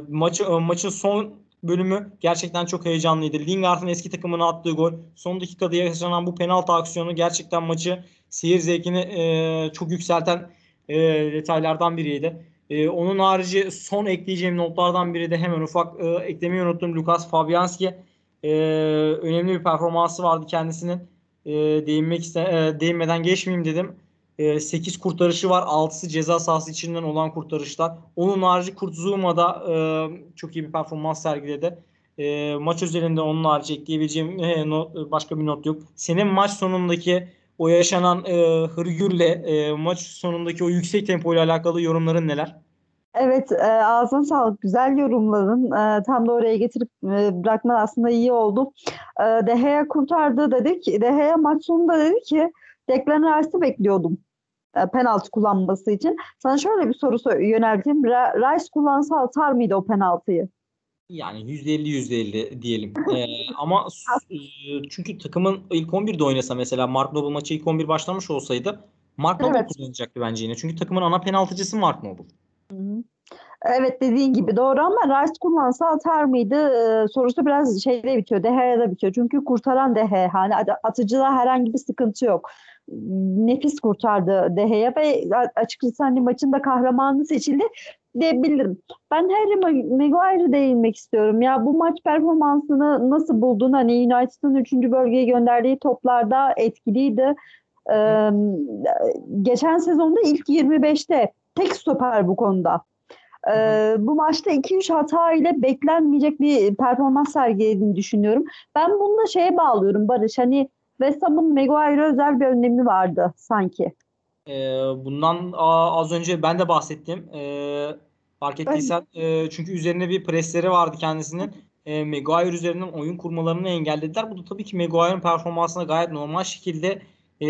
maçı, maçın son bölümü gerçekten çok heyecanlıydı. Lingard'ın eski takımına attığı gol, son dakikada yaşanan bu penaltı aksiyonu gerçekten maçı seyir zevkini e, çok yükselten e, detaylardan biriydi. E, onun harici son ekleyeceğim notlardan biri de hemen ufak e, eklemeyi unuttum. Lukas Fabianski e, önemli bir performansı vardı kendisinin. E, değinmek iste, e, değinmeden geçmeyeyim dedim. sekiz kurtarışı var. altısı ceza sahası içinden olan kurtarışlar. Onun harici Kurt Zouma'da e, çok iyi bir performans sergiledi. E, maç özelinde onun harici ekleyebileceğim e, not, başka bir not yok. Senin maç sonundaki o yaşanan e, hırgürle e, maç sonundaki o yüksek tempoyla alakalı yorumların neler? Evet, e, ağzına sağlık. Güzel yorumladın. E, tam da oraya getirip e, bırakman aslında iyi oldu. E, De Gea kurtardı dedik. De Gea maç sonunda dedi ki Declan Rice'ı bekliyordum e, penaltı kullanması için. Sana şöyle bir soru yönelteyim. Rice kullansa atar mıydı o penaltıyı? Yani yüzde elli yüzde elli diyelim. ee, ama çünkü takımın ilk on bir'de oynasa mesela Mark Noble maçı ilk on bir başlamış olsaydı Mark Noble evet. kullanacaktı bence yine. Çünkü takımın ana penaltıcısı Mark Noble. Hı-hı. Evet, dediğin gibi doğru ama Rice kullansa atar mıydı ee, sorusu biraz şeyde bitiyor. De Gea'da bitiyor. Çünkü kurtaran De Gea. Hani atıcıda herhangi bir sıkıntı yok. Nefis kurtardı De Gea ve açıkçası hani maçın da kahramanı seçildi diyebilirim. Ben Harry Maguire'ı değinmek istiyorum. Ya bu maç performansını nasıl buldun? Hani United'ın üçüncü bölgeye gönderdiği toplarda etkiliydi. Ee, geçen sezonda ilk yirmi beş'te tek stoper bu konuda. Ee, bu maçta iki üç hata ile beklenmeyecek bir performans sergilediğini düşünüyorum. Ben bunu da şeye bağlıyorum Barış. Hani West Ham'ın Maguire'a özel bir önlemi vardı sanki. Ee, bundan az önce ben de bahsettim. Ee, fark ettiysen e, çünkü üzerine bir presleri vardı kendisinin. E, Maguire üzerinden oyun kurmalarını engellediler. Bu da tabii ki Maguire'ın performansına gayet normal şekilde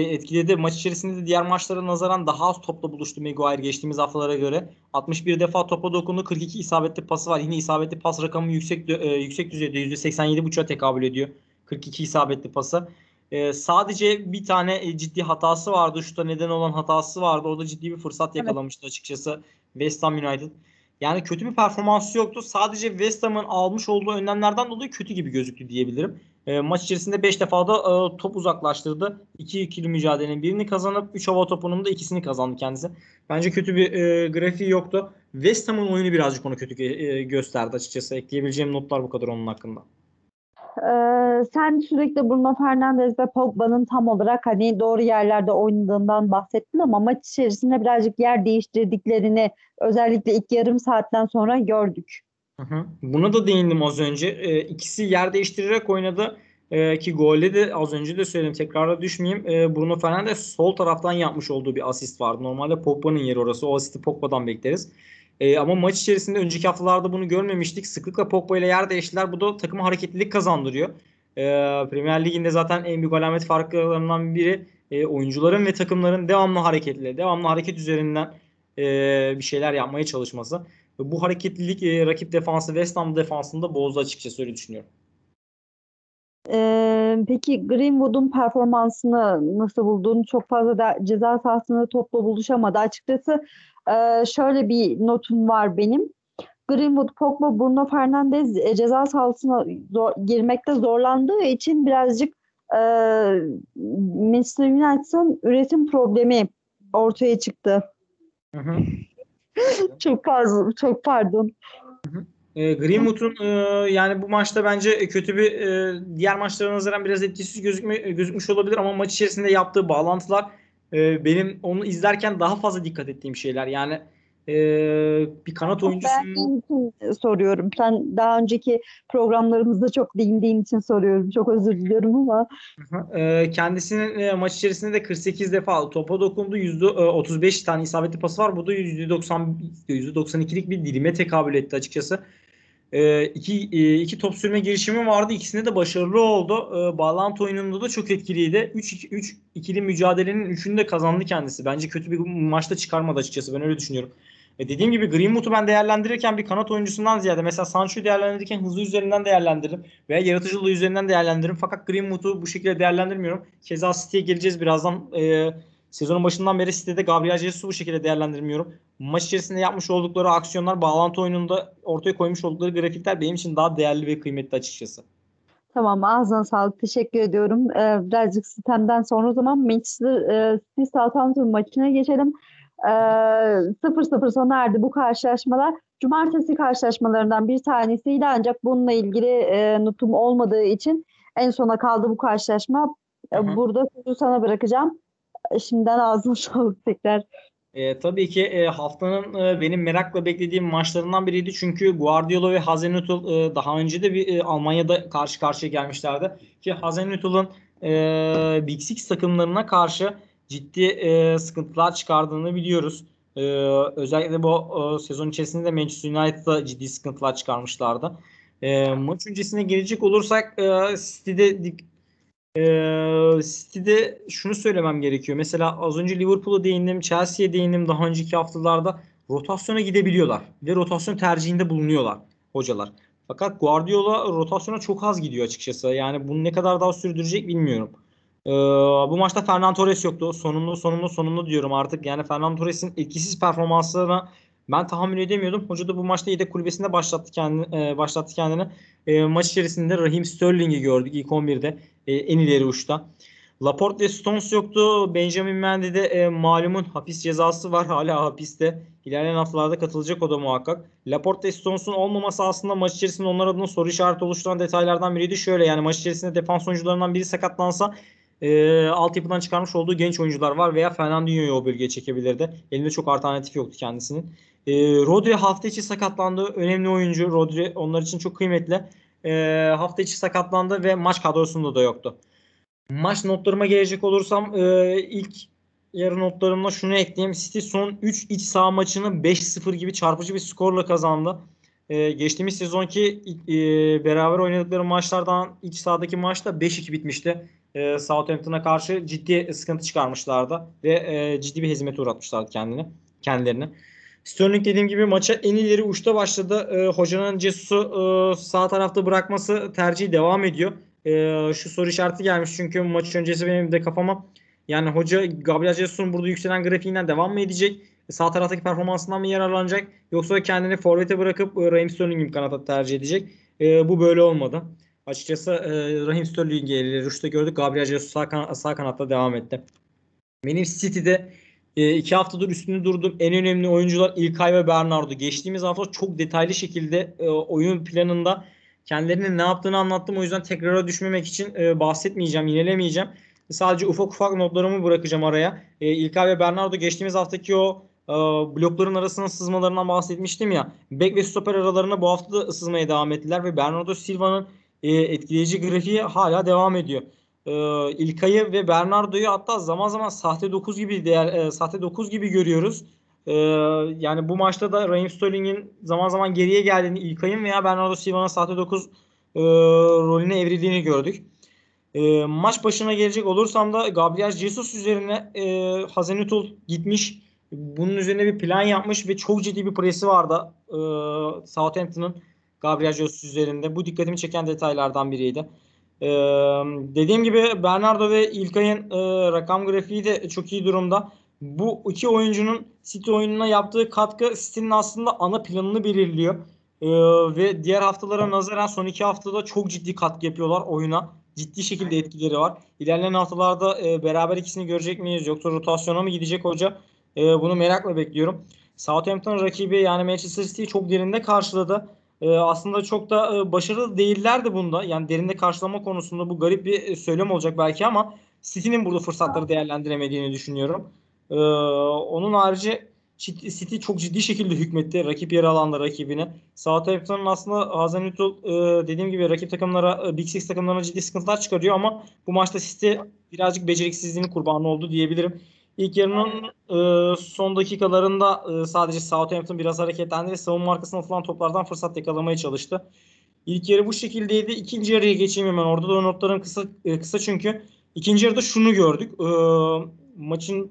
etkiledi. Maç içerisinde de diğer maçlara nazaran daha az topla buluştu Maguire geçtiğimiz haftalara göre. altmış bir defa topa dokundu, kırk iki isabetli pası var. Yine isabetli pas rakamı yüksek yüksek düzeyde, yüzde seksen yedi buçuğa tekabül ediyor kırk iki isabetli pası. Ee, sadece bir tane ciddi hatası vardı. Şuta neden olan hatası vardı. Orada ciddi bir fırsat yakalamıştı açıkçası West Ham United. Yani kötü bir performansı yoktu. Sadece West Ham'ın almış olduğu önlemlerden dolayı kötü gibi gözüktü diyebilirim. E, maç içerisinde beş defa da e, top uzaklaştırdı. iki ikili mücadelenin birini kazanıp üç hava topunun da ikisini kazandı kendisi. Bence kötü bir e, grafiği yoktu. West Ham'ın oyunu birazcık onu kötü e, gösterdi açıkçası. Ekleyebileceğim notlar bu kadar onun hakkında. Ee, sen sürekli Bruno Fernandes ve Pogba'nın tam olarak hani doğru yerlerde oynadığından bahsettin ama maç içerisinde birazcık yer değiştirdiklerini özellikle ilk yarım saatten sonra gördük. Hı hı. Buna da değindim az önce. Ee, ikisi yer değiştirerek oynadı ee, ki golle de az önce de söyledim, tekrara düşmeyeyim. Ee, Bruno Fernandes sol taraftan yapmış olduğu bir asist vardı. Normalde Pogba'nın yeri orası. O asisti Pogba'dan bekleriz. Ee, ama maç içerisinde önceki haftalarda bunu görmemiştik. Sıklıkla Pogba ile yer değiştiler. Bu da takıma hareketlilik kazandırıyor. Ee, Premier Lig'in de zaten en büyük alamet farklarından biri e, oyuncuların ve takımların devamlı hareketli, devamlı hareket üzerinden e, bir şeyler yapmaya çalışması. Bu hareketlilik e, rakip defansı, West Ham defansını da bozdu açıkçası, öyle düşünüyorum. Ee, peki Greenwood'un performansını nasıl bulduğunu, çok fazla da ceza sahasında topla buluşamadı. Açıkçası Ee, şöyle bir notum var benim. Greenwood, Pogba, Bruno Fernandes e, ceza sahasına zor, girmekte zorlandığı için birazcık e, Manchester United'ın üretim problemi ortaya çıktı. Hı hı. çok pardon. Çok pardon. Hı hı. E, Greenwood'un e, yani bu maçta bence kötü bir e, diğer maçlara nazaran biraz etkisiz gözükme, gözükmüş olabilir ama maç içerisinde yaptığı bağlantılar benim onu izlerken daha fazla dikkat ettiğim şeyler. Yani e, bir kanat oyuncusunun... Ben soruyorum. Sen daha önceki programlarımızda çok değindiğin için soruyorum. Çok özür diliyorum ama. E, kendisinin e, maç içerisinde de kırk sekiz defa topa dokundu. yüzde otuz beş tane isabetli pası var. Bu da yüzde doksan, yüzde doksan ikilik bir dilime tekabül etti açıkçası. E, iki, e, iki top sürme girişimi vardı. İkisinde de başarılı oldu. E, bağlantı oyununda da çok etkiliydi. üç iki üç ikili mücadelenin üçünü de kazandı kendisi. Bence kötü bir maçta çıkarmadı açıkçası. Ben öyle düşünüyorum. E, dediğim gibi Greenwood'u ben değerlendirirken bir kanat oyuncusundan ziyade mesela Sancho'yu değerlendirirken hızı üzerinden değerlendiririm veya yaratıcılığı üzerinden değerlendiririm. Fakat Greenwood'u bu şekilde değerlendirmiyorum. Keza City'ye geleceğiz birazdan. E, Sezonun başından beri sitede Gabriel Jesus'u bu şekilde değerlendirmiyorum. Maç içerisinde yapmış oldukları aksiyonlar, bağlantı oyununda ortaya koymuş oldukları grafikler benim için daha değerli ve kıymetli açıkçası. Tamam, ağzına sağlık. Teşekkür ediyorum. Ee, birazcık sistemden sonra o zaman Manchester City Southampton maçına geçelim. Ee, sıfır sıfır sona erdi bu karşılaşmalar. Cumartesi karşılaşmalarından bir tanesiydi ancak bununla ilgili e, notum olmadığı için en sona kaldı bu karşılaşma. Hı hı. Burada sözü sana bırakacağım. Şimdiden ağzına sağlık tekrar. E, tabii ki e, haftanın e, benim merakla beklediğim maçlarından biriydi. Çünkü Guardiola ve Hasenhüttl e, daha önce de bir e, Almanya'da karşı karşıya gelmişlerdi. Ki Hasenhüttl'ın e, Big Six takımlarına karşı ciddi e, sıkıntılar çıkardığını biliyoruz. E, özellikle bu e, sezon içerisinde de Manchester United'da ciddi sıkıntılar çıkarmışlardı. E, maç öncesine gelecek olursak e, City'de dik City'de şunu söylemem gerekiyor. Mesela az önce Liverpool'a değindim, Chelsea'ye değindim. Daha önceki haftalarda rotasyona gidebiliyorlar ve rotasyon tercihinde bulunuyorlar hocalar. Fakat Guardiola rotasyona çok az gidiyor açıkçası. Yani bunu ne kadar daha sürdürecek bilmiyorum. Ee, bu maçta Fernan Torres yoktu. Sonunda sonunda sonunda diyorum artık. Yani Fernan Torres'in etkisiz performanslarına ben tahammül edemiyordum. Hoca da bu maçta yedek kulübesinde başlattı kendini. E, başlattı kendini. E, maç içerisinde Raheem Sterling'i gördük ilk on birde. E, en ileri uçta. Laporte ve Stones yoktu. Benjamin Mendy de e, malumun hapis cezası var. Hala hapiste. İlerleyen haftalarda katılacak o da muhakkak. Laporte ve Stones'un olmaması aslında maç içerisinde onlar adına soru işareti oluşturan detaylardan biriydi. Şöyle yani maç içerisinde defans oyuncularından biri sakatlansa E, altyapıdan çıkarmış olduğu genç oyuncular var veya Fernandinho'yu o bölgeye çekebilirdi. Elinde çok alternatif yoktu kendisinin. E, Rodri hafta içi sakatlandı. Önemli oyuncu Rodri. Onlar için çok kıymetli. E, hafta içi sakatlandı ve maç kadrosunda da yoktu. Maç notlarıma gelecek olursam e, ilk yarı notlarımla şunu ekleyeyim. City son üç iç saha maçını beş sıfır gibi çarpıcı bir skorla kazandı. E, geçtiğimiz sezonki e, beraber oynadıkları maçlardan iç sahadaki maçta beş iki bitmişti. e, Southampton'a karşı ciddi sıkıntı çıkarmışlardı ve e, ciddi bir hezimete uğratmışlardı kendini, kendilerini. Sterling dediğim gibi maça en ileri uçta başladı. E, hocanın Jesus'u e, sağ tarafta bırakması tercihi devam ediyor. E, şu soru işareti gelmiş çünkü maç öncesi benim de kafama, yani hoca Gabriel Jesus'un burada yükselen grafiğinden devam mı edecek? Sağ taraftaki performansından mı yararlanacak? Yoksa kendini forvete bırakıp e, Raheem Sterling'i kanata tercih edecek? E, bu böyle olmadı. Açıkçası e, Raheem Sterling'i ileri uçta gördük. Gabriel Jesus sağ, kan sağ kanatta devam etti. Benim City'de E, iki haftadır üstünde durdum. En önemli oyuncular İlkay ve Bernardo. Geçtiğimiz hafta çok detaylı şekilde e, oyun planında kendilerinin ne yaptığını anlattım. O yüzden tekrara düşmemek için e, bahsetmeyeceğim, yinelemeyeceğim. E, sadece ufak ufak notlarımı bırakacağım araya. E, İlkay ve Bernardo geçtiğimiz haftaki o e, blokların arasına sızmalarından bahsetmiştim ya. Bek ve stoper aralarına bu hafta da sızmaya devam ettiler ve Bernardo Silva'nın e, etkileyici grafiği hala devam ediyor. Ee, İlkay'ı ve Bernardo'yu hatta zaman zaman sahte dokuz gibi değer, e, sahte dokuz gibi görüyoruz. Ee, yani bu maçta da Raheem Sterling'in zaman zaman geriye geldiğini, İlkay'ın veya Bernardo Silva'nın sahte dokuz e, rolüne evrildiğini gördük. E, maç başına gelecek olursam da Gabriel Jesus üzerine e, Hasenüttl gitmiş. Bunun üzerine bir plan yapmış ve çok ciddi bir presi vardı e, Southampton'ın Gabriel Jesus üzerinde. Bu dikkatimi çeken detaylardan biriydi. Ee, dediğim gibi Bernardo ve İlkay'ın e, rakam grafiği de çok iyi durumda. Bu iki oyuncunun City oyununa yaptığı katkı City'nin aslında ana planını belirliyor. Ee, ve diğer haftalara nazaran son iki haftada çok ciddi katkı yapıyorlar oyuna. Ciddi şekilde etkileri var. İlerleyen haftalarda e, beraber ikisini görecek miyiz, yoksa rotasyona mı gidecek hoca? E, bunu merakla bekliyorum. Southampton rakibi yani Manchester City'yi çok derinde karşıladı. Ee, aslında çok da e, başarılı değillerdi bunda. Yani derinde karşılama konusunda bu garip bir e, söylem olacak belki ama City'nin burada fırsatları değerlendiremediğini düşünüyorum. Ee, onun harici City çok ciddi şekilde hükmetti. Rakip yer alanda rakibini. Southampton'ın aslında Hasenüttl e, dediğim gibi rakip takımlara, e, Big Six takımlarına ciddi sıkıntılar çıkarıyor ama bu maçta City birazcık beceriksizliğinin kurbanı oldu diyebilirim. İlk yarının e, son dakikalarında e, sadece Southampton biraz hareketlendi ve savunma arkasına atılan toplardan fırsat yakalamaya çalıştı. İlk yarı bu şekildeydi. İkinci yarıya geçeyim hemen. Orada da notlarım kısa e, kısa çünkü. İkinci yarıda şunu gördük. E, maçın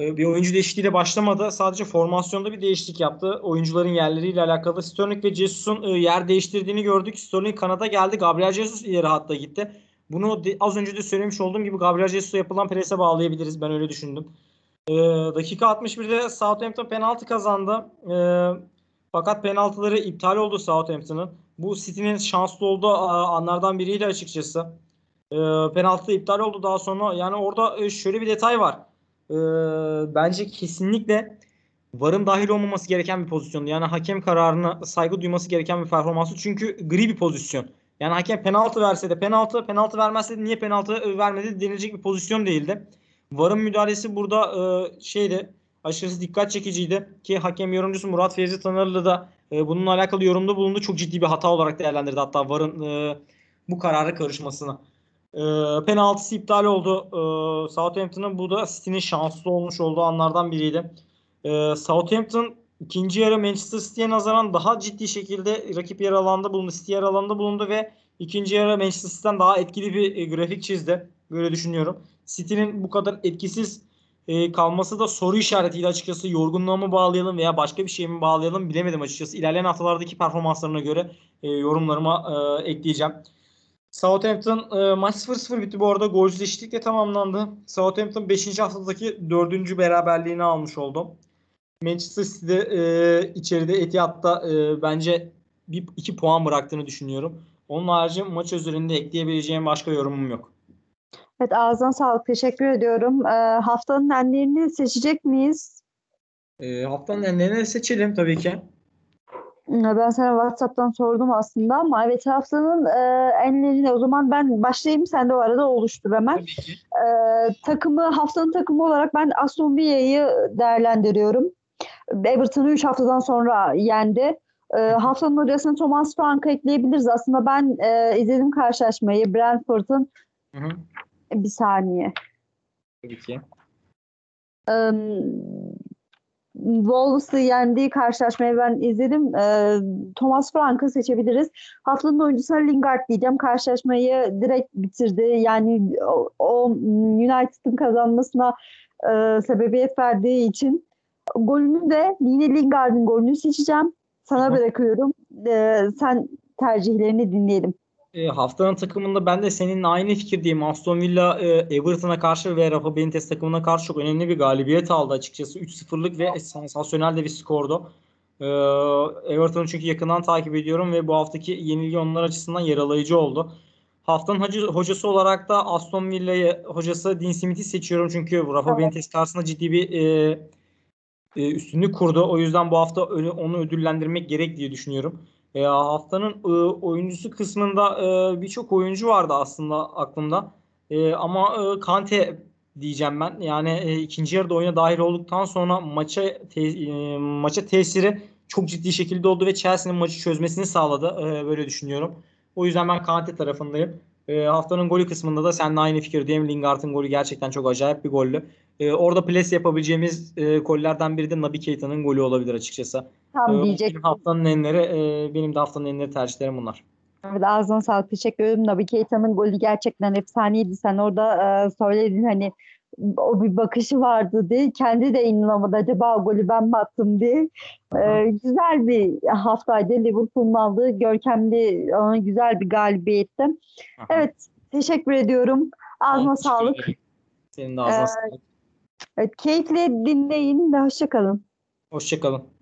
e, bir oyuncu değişikliğiyle başlamadı. Sadece formasyonda bir değişiklik yaptı. Oyuncuların yerleriyle alakalı. Sterling ve Jesus'un e, yer değiştirdiğini gördük. Sterling kanada geldi. Gabriel Jesus ileri hatta gitti. Bunu az önce de söylemiş olduğum gibi Gabriel Jesus'a yapılan prese bağlayabiliriz. Ben öyle düşündüm. Ee, dakika altmış birde Southampton penaltı kazandı. Ee, fakat penaltıları iptal oldu Southampton'ın. Bu City'nin şanslı olduğu anlardan biriydi açıkçası. Ee, penaltı iptal oldu daha sonra. Yani orada şöyle bir detay var. Ee, bence kesinlikle VAR'ın dahil olmaması gereken bir pozisyondu. Yani hakem kararına saygı duyması gereken bir performansı. Çünkü gri bir pozisyon. Yani hakem penaltı verse de penaltı, penaltı vermezse de niye penaltı vermedi denilecek bir pozisyon değildi. VAR'ın müdahalesi burada e, şeydi, aşırı dikkat çekiciydi ki hakem yorumcusu Murat Fevzi Tanırlı da e, bununla alakalı yorumda bulundu. Çok ciddi bir hata olarak değerlendirdi hatta VAR'ın e, bu karara karışmasını. E, penaltısı iptal oldu. E, Southampton'ın bu da City'nin şanslı olmuş olduğu anlardan biriydi. E, Southampton İkinci yarı Manchester City'ye nazaran daha ciddi şekilde rakip yer alanında bulundu. City yer alanında bulundu ve ikinci yarı Manchester City'den daha etkili bir grafik çizdi. Böyle düşünüyorum. City'nin bu kadar etkisiz kalması da soru işaretiydi açıkçası. Yorgunluğa mı bağlayalım veya başka bir şeye mi bağlayalım bilemedim açıkçası. İlerleyen haftalardaki performanslarına göre yorumlarıma ekleyeceğim. Southampton maç sıfır sıfır bitti bu arada. Golsüz eşitlikle tamamlandı. Southampton beşinci haftadaki dördüncü beraberliğini almış oldu. Manchester City'de e, içeride Etihad'da e, bence bir, iki puan bıraktığını düşünüyorum. Onun harici maç üzerinde ekleyebileceğim başka yorumum yok. Evet, ağzına sağlık. Teşekkür ediyorum. E, haftanın enlerini seçecek miyiz? E, haftanın enlerini seçelim tabii ki. Ben sana WhatsApp'tan sordum aslında ama evet haftanın e, enlerine o zaman ben başlayayım, sen de o arada oluştur hemen. E, takımı haftanın takımı olarak ben Aston Villa'yı değerlendiriyorum. Everton'u üç haftadan sonra yendi. E, haftanın orasını Thomas Frank'a ekleyebiliriz. Aslında ben e, izledim karşılaşmayı. Brentford'un hı hı. bir saniye. Tabii ki. E, Wolves'ı yendiği karşılaşmayı ben izledim. E, Thomas Frank'ı seçebiliriz. Haftanın oyuncusu Lingard diyeceğim. Karşılaşmayı direkt bitirdi. Yani o, o United'ın kazanmasına e, sebebiyet verdiği için golünü de yine Lingard'ın golünü seçeceğim. Sana Hı. bırakıyorum. E, sen tercihlerini dinleyelim. E, haftanın takımında ben de senin aynı fikirdeyim. Aston Villa e, Everton'a karşı ve Rafa Benitez takımına karşı çok önemli bir galibiyet aldı açıkçası. üç sıfırlık ve sansasyonel de bir skordu. E, Everton'u çünkü yakından takip ediyorum ve bu haftaki yenilgi onlar açısından yaralayıcı oldu. Haftanın hoca, hocası olarak da Aston Villa'yı hocası Dean Smith'i seçiyorum. Çünkü Rafa evet. Benitez karşısında ciddi bir e, e, üstünlük kurdu. O yüzden bu hafta onu ödüllendirmek gerek diye düşünüyorum. E, haftanın e, oyuncusu kısmında e, birçok oyuncu vardı aslında aklımda. E, ama e, Konate diyeceğim ben. Yani e, ikinci yarıda oyuna dahil olduktan sonra maça te, e, maça tesiri çok ciddi şekilde oldu ve Chelsea'nin maçı çözmesini sağladı. E, böyle düşünüyorum. O yüzden ben Konate tarafındayım. E, haftanın golü kısmında da seninle aynı fikirdeyim. Lingard'ın golü gerçekten çok acayip bir gollü. Ee, orada pres yapabileceğimiz e, gollerden biri de Naby Keita'nın golü olabilir açıkçası. Tam ee, diyecektim. Haftanın enleri, e, benim de haftanın enleri tercihlerim bunlar. Evet, ağzına sağlık, teşekkür ederim. Naby Keita'nın golü gerçekten efsaneydi. Sen orada e, söyledin hani o bir bakışı vardı diye. Kendi de inanamadı. Acaba o golü ben mi attım diye. E, güzel bir haftaydı. Liverpool'un aldığı görkemli güzel bir galibiyetti. Aha. Evet, teşekkür ediyorum. Ağzına evet, sağlık. Senin de ağzına ee, sağlık. Evet, keyifle dinleyin ve hoşça kalın. Hoşça kalın.